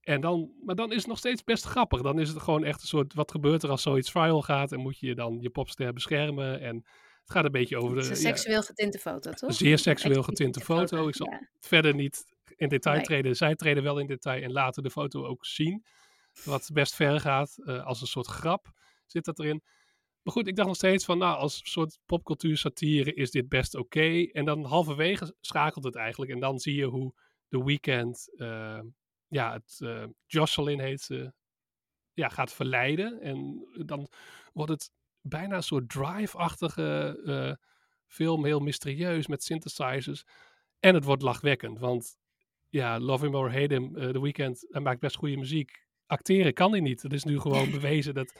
en dan, maar dan is het nog steeds best grappig. Dan is het gewoon echt een soort, wat gebeurt er als zoiets viral gaat? En moet je dan je popster beschermen? En het gaat een beetje over de... Het is een seksueel getinte foto, toch? Een zeer seksueel getinte foto. Ik zal ja. verder niet in detail nee. treden. Zij treden wel in detail en laten de foto ook zien. Wat best ver gaat. Uh, als een soort grap zit dat erin. Maar goed, ik dacht nog steeds van, nou, als soort popcultuur satire is dit best oké. Okay. En dan halverwege schakelt het eigenlijk. En dan zie je hoe The Weeknd, uh, ja, het uh, Jocelyn heet ze, ja, gaat verleiden. En dan wordt het bijna een soort Drive-achtige uh, film, heel mysterieus met synthesizers. En het wordt lachwekkend, want ja, Love Him or Hate Him, uh, The Weeknd, hij maakt best goede muziek. Acteren kan hij niet. Het is nu gewoon bewezen dat...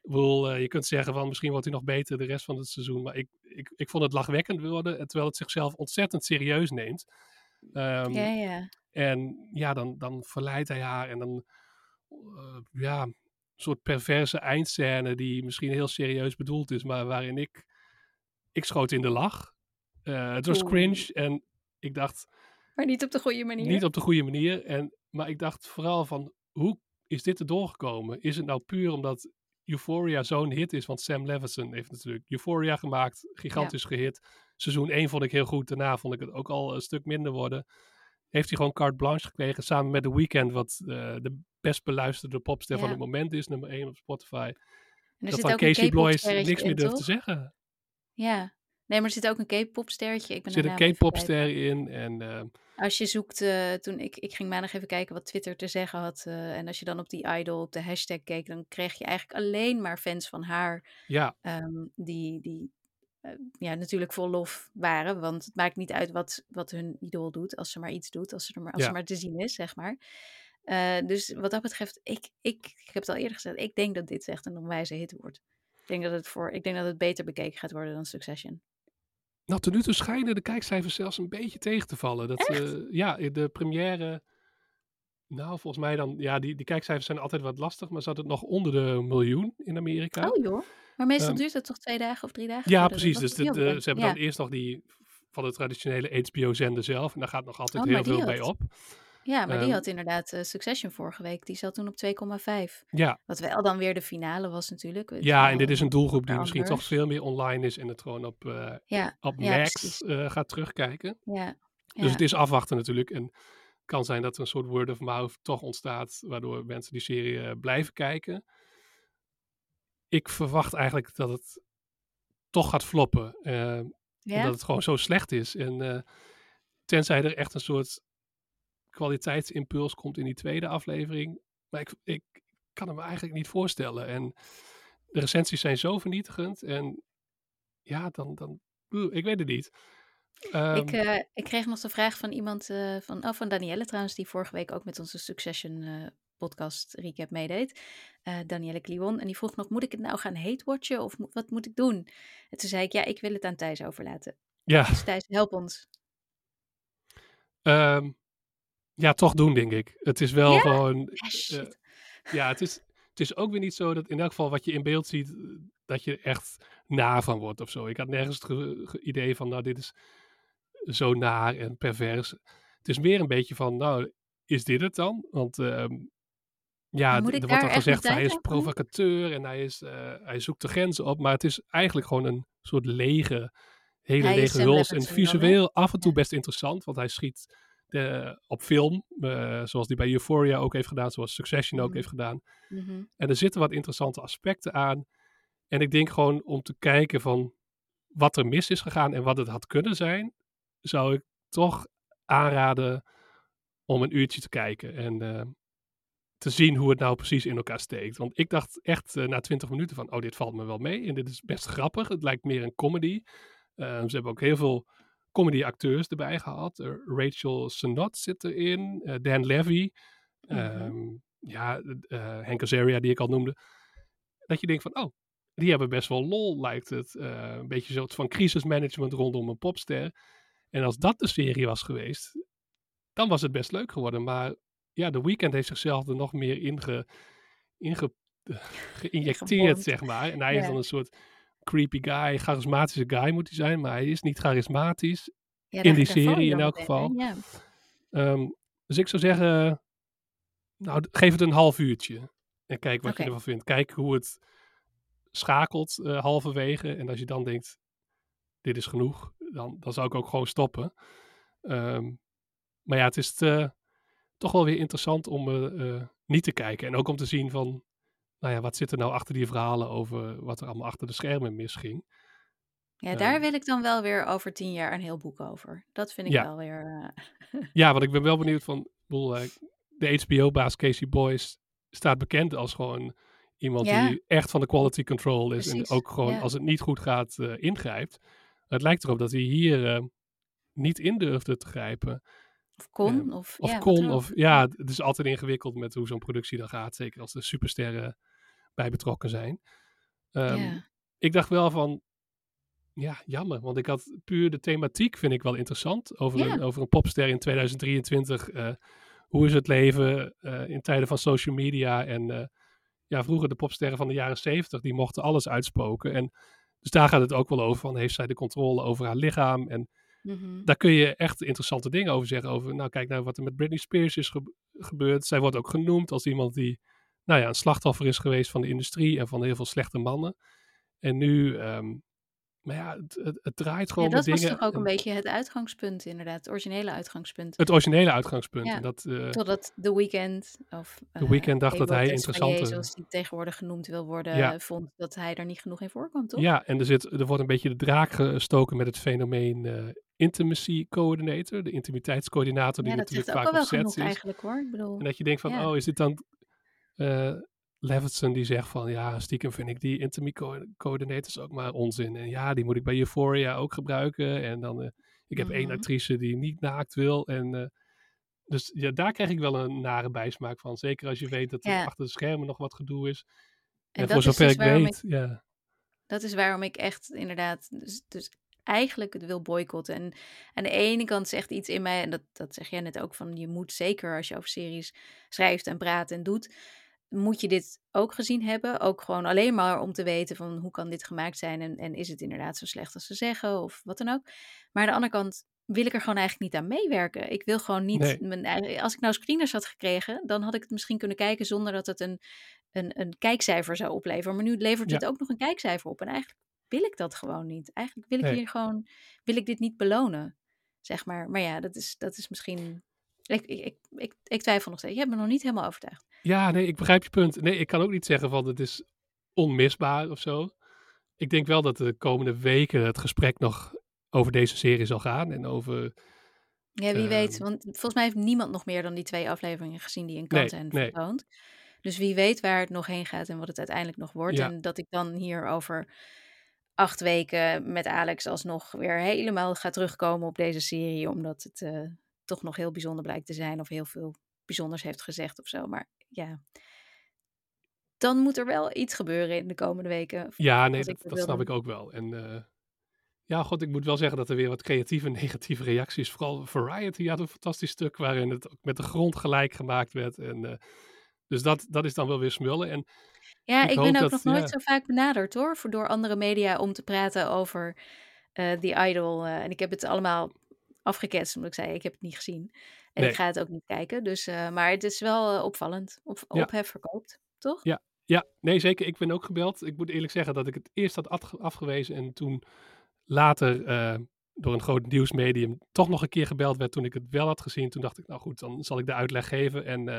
Wil, uh, je kunt zeggen van misschien wordt hij nog beter de rest van het seizoen. Maar ik, ik, ik vond het lachwekkend worden. Terwijl het zichzelf ontzettend serieus neemt. Um, ja, ja. En ja, dan, dan verleidt hij haar. En dan uh, ja, een soort perverse eindscène die misschien heel serieus bedoeld is. Maar waarin ik, ik schoot in de lach. Uh, het was Oeh. cringe. En ik dacht... Maar niet op de goede manier. Niet op de goede manier. En, maar ik dacht vooral van, hoe is dit erdoor gekomen? Is het nou puur omdat Euphoria zo'n hit is, want Sam Levinson heeft natuurlijk Euphoria gemaakt, gigantisch ja. gehit. Seizoen één vond ik heel goed, daarna vond ik het ook al een stuk minder worden. Heeft hij gewoon carte blanche gekregen, samen met The Weeknd, wat uh, de best beluisterde popster ja. van het moment is, nummer één op Spotify. En dat dan Casey Bloys niks meer durft te zeggen. Ja, nee, maar er zit ook een K-popsterretje. Ik ben er zit een K-popster in. En, uh, als je zoekt, uh, toen ik, ik ging maandag even kijken wat Twitter te zeggen had. Uh, en als je dan op die Idol, op de hashtag keek, dan kreeg je eigenlijk alleen maar fans van haar. Ja. Um, die die uh, ja, natuurlijk vol lof waren. Want het maakt niet uit wat, wat hun idool doet, als ze maar iets doet. Als ze, er maar, als ja. ze maar te zien is, zeg maar. Uh, dus wat dat betreft, ik, ik, ik heb het al eerder gezegd. Ik denk dat dit echt een onwijze hit wordt. Ik denk dat het, voor, ik denk dat het beter bekeken gaat worden dan Succession. Nou, tot nu toe schijnen de kijkcijfers zelfs een beetje tegen te vallen. Dat, uh, ja, de première... Nou, volgens mij dan... Ja, die, die kijkcijfers zijn altijd wat lastig, maar zat het nog onder de miljoen in Amerika. Oh joh, maar meestal um, duurt het toch twee dagen of drie dagen? Ja, precies. Dus de, de, ze hebben ja. dan eerst nog die van de traditionele H B O-zender zelf. En daar gaat nog altijd oh, heel veel had, bij op. Ja, maar um, die had inderdaad uh, Succession vorige week. Die zat toen op twee komma vijf. Ja. Wat wel dan weer de finale was natuurlijk. Het ja, en dit is een doelgroep die misschien anders. toch veel meer online is. En het gewoon op, uh, ja. op ja, Max uh, gaat terugkijken. Ja. Ja. Dus het is afwachten natuurlijk. En het kan zijn dat er een soort word of mouth toch ontstaat. Waardoor mensen die serie uh, blijven kijken. Ik verwacht eigenlijk dat het toch gaat floppen. Uh, ja? Omdat het gewoon zo slecht is. En uh, tenzij er echt een soort... kwaliteitsimpuls komt in die tweede aflevering. Maar ik, ik kan hem eigenlijk niet voorstellen. En de recensies zijn zo vernietigend. En ja, dan... dan ik weet het niet. Um, ik, uh, ik kreeg nog de vraag van iemand... Uh, van, oh, van Danielle trouwens, die vorige week ook met onze Succession uh, podcast recap meedeed. Uh, Danielle Kliwon. En die vroeg nog, moet ik het nou gaan hate-watchen? Of mo- wat moet ik doen? En toen zei ik, ja, ik wil het aan Thijs overlaten. Ja. Dus Thijs, help ons. Um, Ja, toch doen, denk ik. Het is wel ja? gewoon... Uh, ja, het is, het is ook weer niet zo dat in elk geval wat je in beeld ziet, dat je echt na van wordt of zo. Ik had nergens het ge- ge- idee van, nou, dit is zo naar en pervers. Het is meer een beetje van, nou, is dit het dan? Want uh, ja, er wordt dan gezegd, hij is provocateur en hij, is, uh, hij zoekt de grenzen op. Maar het is eigenlijk gewoon een soort lege, hele hij lege huls. En visueel dan, af en toe ja. best interessant, want hij schiet... De, op film, uh, zoals die bij Euphoria ook heeft gedaan, zoals Succession mm-hmm. ook heeft gedaan. Mm-hmm. En er zitten wat interessante aspecten aan. En ik denk gewoon om te kijken van wat er mis is gegaan en wat het had kunnen zijn, zou ik toch aanraden om een uurtje te kijken en uh, te zien hoe het nou precies in elkaar steekt. Want ik dacht echt uh, na twintig minuten van, oh, dit valt me wel mee en dit is best grappig. Het lijkt meer een comedy. Uh, ze hebben ook heel veel comedy-acteurs erbij gehad. Uh, Rachel Sennott zit erin. Uh, Dan Levy. Um, mm-hmm. Ja, uh, Hank Azaria, die ik al noemde. Dat je denkt van, oh, die hebben best wel lol, lijkt het. Uh, een beetje soort van crisismanagement rondom een popster. En als dat de serie was geweest, dan was het best leuk geworden. Maar ja, The Weeknd heeft zichzelf er nog meer in ge, inge, geïnjecteerd, zeg maar. En hij ja. is dan een soort creepy guy, charismatische guy moet hij zijn. Maar hij is niet charismatisch. Ja, in die serie in elk geval. Ja. Um, dus ik zou zeggen, nou, geef het een half uurtje. En kijk wat okay. je ervan vindt. Kijk hoe het schakelt uh, halverwege. En als je dan denkt, dit is genoeg, dan, dan zou ik ook gewoon stoppen. Um, maar ja, het is te, toch wel weer interessant om uh, uh, niet te kijken. En ook om te zien van, nou ja, wat zit er nou achter die verhalen over wat er allemaal achter de schermen misging. Ja, daar uh, wil ik dan wel weer over tien jaar een heel boek over. Dat vind ik ja. wel weer... Uh... Ja, want ik ben wel benieuwd van, de H B O-baas Casey Boyce staat bekend als gewoon iemand ja. die echt van de quality control is. Precies. En ook gewoon ja. als het niet goed gaat uh, ingrijpt. Het lijkt erop dat hij hier uh, niet in durfde te grijpen. Of kon. Uh, of of ja, kon. Of, ja, het is altijd ingewikkeld met hoe zo'n productie dan gaat. Zeker als er supersterren bij betrokken zijn. Um, ja. Ik dacht wel van, ja, jammer. Want ik had puur de thematiek, vind ik wel interessant. Over, ja. een, over een popster in tweeduizend drieëntwintig. Uh, hoe is het leven uh, in tijden van social media? En uh, ja, vroeger de popsterren van de jaren zeventig, die mochten alles uitspoken. En dus daar gaat het ook wel over. Van, heeft zij de controle over haar lichaam? En mm-hmm. daar kun je echt interessante dingen over zeggen. Over, nou, kijk nou wat er met Britney Spears is ge- gebeurd. Zij wordt ook genoemd als iemand die, nou ja, een slachtoffer is geweest van de industrie en van heel veel slechte mannen. En nu... Um, Maar ja, het, het, het draait gewoon ja, met dingen. Dat was toch ook en... een beetje het uitgangspunt inderdaad. Het originele uitgangspunt. Het originele uitgangspunt. Ja. En dat, uh... Totdat The Weeknd of uh, The Weeknd dacht dat hij interessante... zoals die tegenwoordig genoemd wil worden, ja. vond dat hij daar niet genoeg in voorkwam, toch? Ja, en er, zit, er wordt een beetje de draak gestoken met het fenomeen uh, intimacy coördinator. De intimiteitscoördinator die ja, natuurlijk vaak op zet is. Dat is ook wel genoeg eigenlijk, hoor. Ik bedoel... En dat je denkt van, ja. oh, is dit dan... Uh, Levinson die zegt van, ja, stiekem vind ik die intimie-coördinators ook maar onzin. En ja, die moet ik bij Euphoria ook gebruiken. En dan, uh, ik heb mm-hmm. één actrice die niet naakt wil. En uh, dus ja, daar krijg ik wel een nare bijsmaak van. Zeker als je weet dat er ja. achter de schermen nog wat gedoe is. En, en voor zover dus ik weet, ik, ja. Dat is waarom ik echt inderdaad... Dus, dus eigenlijk het wil boycotten. En aan de ene kant zegt iets in mij, en dat, dat zeg jij net ook, van je moet zeker als je over series schrijft en praat en doet... Moet je dit ook gezien hebben? Ook gewoon alleen maar om te weten van hoe kan dit gemaakt zijn en, en is het inderdaad zo slecht als ze zeggen of wat dan ook. Maar aan de andere kant wil ik er gewoon eigenlijk niet aan meewerken. Ik wil gewoon niet... Nee. Mijn, als ik nou screeners had gekregen, dan had ik het misschien kunnen kijken zonder dat het een, een, een kijkcijfer zou opleveren. Maar nu levert het ja. ook nog een kijkcijfer op en eigenlijk wil ik dat gewoon niet. Eigenlijk wil ik nee. hier gewoon... Wil ik dit niet belonen, zeg maar. Maar ja, dat is, dat is misschien... Ik, ik, ik, ik twijfel nog steeds. Je hebt me nog niet helemaal overtuigd. Ja, nee, ik begrijp je punt. Nee, ik kan ook niet zeggen van het is onmisbaar of zo. Ik denk wel dat de komende weken het gesprek nog over deze serie zal gaan. En over... Ja, wie uh, weet. Want volgens mij heeft niemand nog meer dan die twee afleveringen gezien die in kant zijn nee, vertoond. Nee. Dus wie weet waar het nog heen gaat en wat het uiteindelijk nog wordt. Ja. En dat ik dan hier over acht weken met Alex alsnog weer helemaal ga terugkomen op deze serie. Omdat het... Uh, toch nog heel bijzonder blijkt te zijn of heel veel bijzonders heeft gezegd of zo. Maar ja, dan moet er wel iets gebeuren in de komende weken. Ja, nee, dat, dat snap ik ook wel. En uh, ja, god, ik moet wel zeggen dat er weer wat creatieve negatieve reacties, vooral Variety had een fantastisch stuk waarin het ook met de grond gelijk gemaakt werd. En uh, dus dat, dat is dan wel weer smullen. En ja, ik, ik ben ook dat, nog nooit ja. zo vaak benaderd hoor, voor, door andere media om te praten over uh, The Idol. Uh, en ik heb het allemaal... afgeketst, omdat ik zei, ik heb het niet gezien. En nee. ik ga het ook niet kijken. Dus, uh, maar het is wel uh, opvallend. Op, ja. Ophef verkoopt, toch? Ja. ja, nee zeker. Ik ben ook gebeld. Ik moet eerlijk zeggen dat ik het eerst had af- afgewezen en toen later uh, door een groot nieuwsmedium toch nog een keer gebeld werd toen ik het wel had gezien. Toen dacht ik, nou goed, dan zal ik de uitleg geven. En, uh,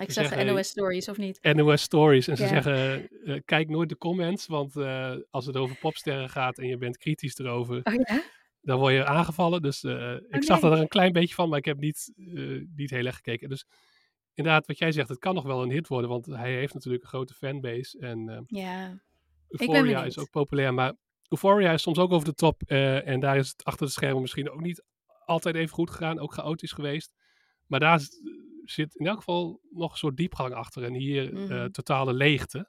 ik zag zeggen, N O S Stories, of niet? N O S Stories. En ja. ze zeggen, uh, kijk nooit de comments, want uh, als het over popsterren gaat en je bent kritisch erover... Oh ja? Dan word je aangevallen, dus uh, oh, ik nee. zag er een klein beetje van, maar ik heb niet, uh, niet heel erg gekeken. Dus inderdaad, wat jij zegt, het kan nog wel een hit worden, want hij heeft natuurlijk een grote fanbase. En uh, ja. Euphoria is ook populair, maar Euphoria is soms ook over de top. Uh, en daar is het achter de schermen misschien ook niet altijd even goed gegaan, ook chaotisch geweest. Maar daar z- zit in elk geval nog een soort diepgang achter en hier mm-hmm. uh, totale leegte.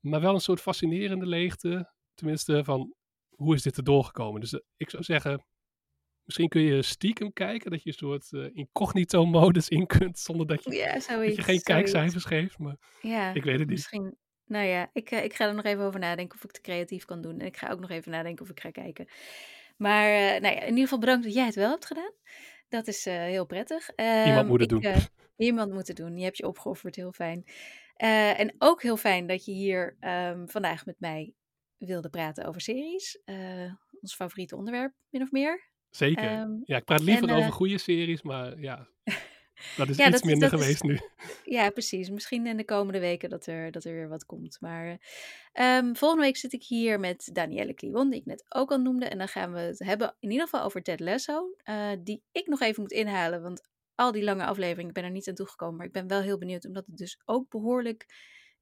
Maar wel een soort fascinerende leegte. Tenminste, van hoe is dit erdoor gekomen? Dus uh, ik zou zeggen, misschien kun je stiekem kijken. Dat je een soort uh, incognito-modus in kunt. Zonder dat je, yeah, dat je geen kijkcijfers geeft. Maar yeah, ik weet het niet. Misschien. Nou ja, ik, uh, ik ga er nog even over nadenken of ik het creatief kan doen. En ik ga ook nog even nadenken of ik ga kijken. Maar uh, nou ja, in ieder geval bedankt dat jij het wel hebt gedaan. Dat is uh, heel prettig. Um, iemand moet het ik, doen. Uh, iemand moet het doen. Je hebt je opgeofferd. Heel fijn. Uh, en ook heel fijn dat je hier um, vandaag met mij wilde praten over series. Uh, ons favoriete onderwerp, min of meer. Zeker. Um, ja, ik praat liever en, uh, over goede series, maar ja, dat is ja, iets dat, minder dat geweest is, nu. Ja, precies. Misschien in de komende weken dat er, dat er weer wat komt. Maar uh, um, volgende week zit ik hier met Danielle Kliwon, die ik net ook al noemde. En dan gaan we het hebben in ieder geval over Ted Lasso, uh, die ik nog even moet inhalen, want al die lange afleveringen, ik ben er niet aan toegekomen, maar ik ben wel heel benieuwd, omdat het dus ook behoorlijk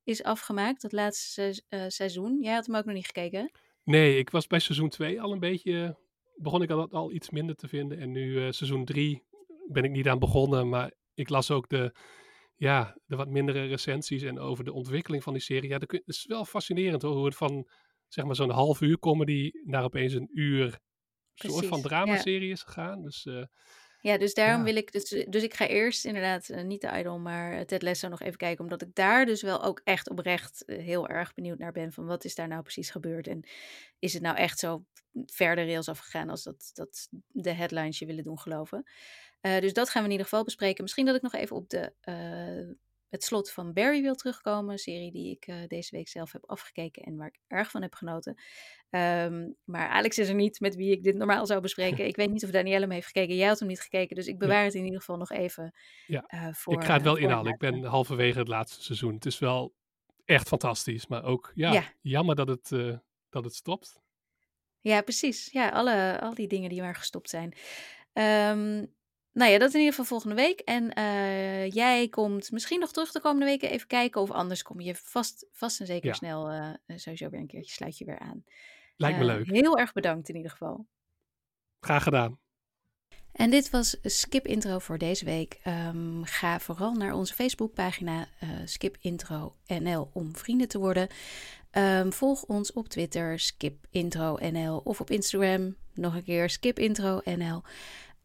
is afgemaakt, dat laatste uh, seizoen. Jij had hem ook nog niet gekeken, hè? Nee, ik was bij seizoen twee al een beetje, begon ik al, al iets minder te vinden. En nu uh, seizoen drie ben ik niet aan begonnen, maar ik las ook de, ja, de wat mindere recensies en over de ontwikkeling van die serie. Ja, dat kun, dat is wel fascinerend hoor, hoe het van zeg maar zo'n half uur comedy naar opeens een uur Precies, soort van dramaserie ja. is gegaan. Dus... Uh, Ja, dus daarom ja. wil ik... Dus, dus ik ga eerst inderdaad, uh, niet de Idol, maar uh, Ted Lasso nog even kijken. Omdat ik daar dus wel ook echt oprecht uh, heel erg benieuwd naar ben. Van wat is daar nou precies gebeurd? En is het nou echt zo verder rails afgegaan als dat, dat de headlines je willen doen geloven? Uh, dus dat gaan we in ieder geval bespreken. Misschien dat ik nog even op de, uh, het slot van Barry wil terugkomen. Een serie die ik uh, deze week zelf heb afgekeken en waar ik erg van heb genoten. Um, maar Alex is er niet met wie ik dit normaal zou bespreken. Ik weet niet of Danielle hem heeft gekeken. Jij had hem niet gekeken, dus ik bewaar ja. het in ieder geval nog even ja. uh, voor. Ik ga het wel uh, inhalen. Ik ben halverwege het laatste seizoen. Het is wel echt fantastisch, maar ook ja, ja. jammer dat het, uh, dat het stopt. Ja, precies. Ja, alle, al die dingen die maar gestopt zijn. Um, nou ja, dat in ieder geval volgende week. En uh, jij komt misschien nog terug de komende weken even kijken. Of anders kom je vast, vast en zeker ja. snel uh, sowieso weer een keertje, sluit je weer aan. Lijkt me uh, leuk. Heel erg bedankt in ieder geval. Graag gedaan. En dit was Skip Intro voor deze week. Um, ga vooral naar onze Facebookpagina uh, Skip Intro N L om vrienden te worden. Um, volg ons op Twitter Skip Intro N L of op Instagram nog een keer Skip Intro N L.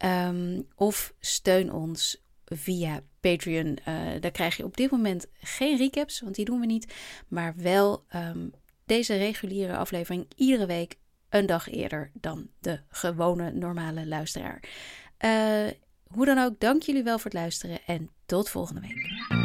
Um, of steun ons via Patreon. Uh, daar krijg je op dit moment geen recaps, want die doen we niet. Maar wel um, deze reguliere aflevering iedere week een dag eerder dan de gewone normale luisteraar. Uh, hoe dan ook, dank jullie wel voor het luisteren en tot volgende week.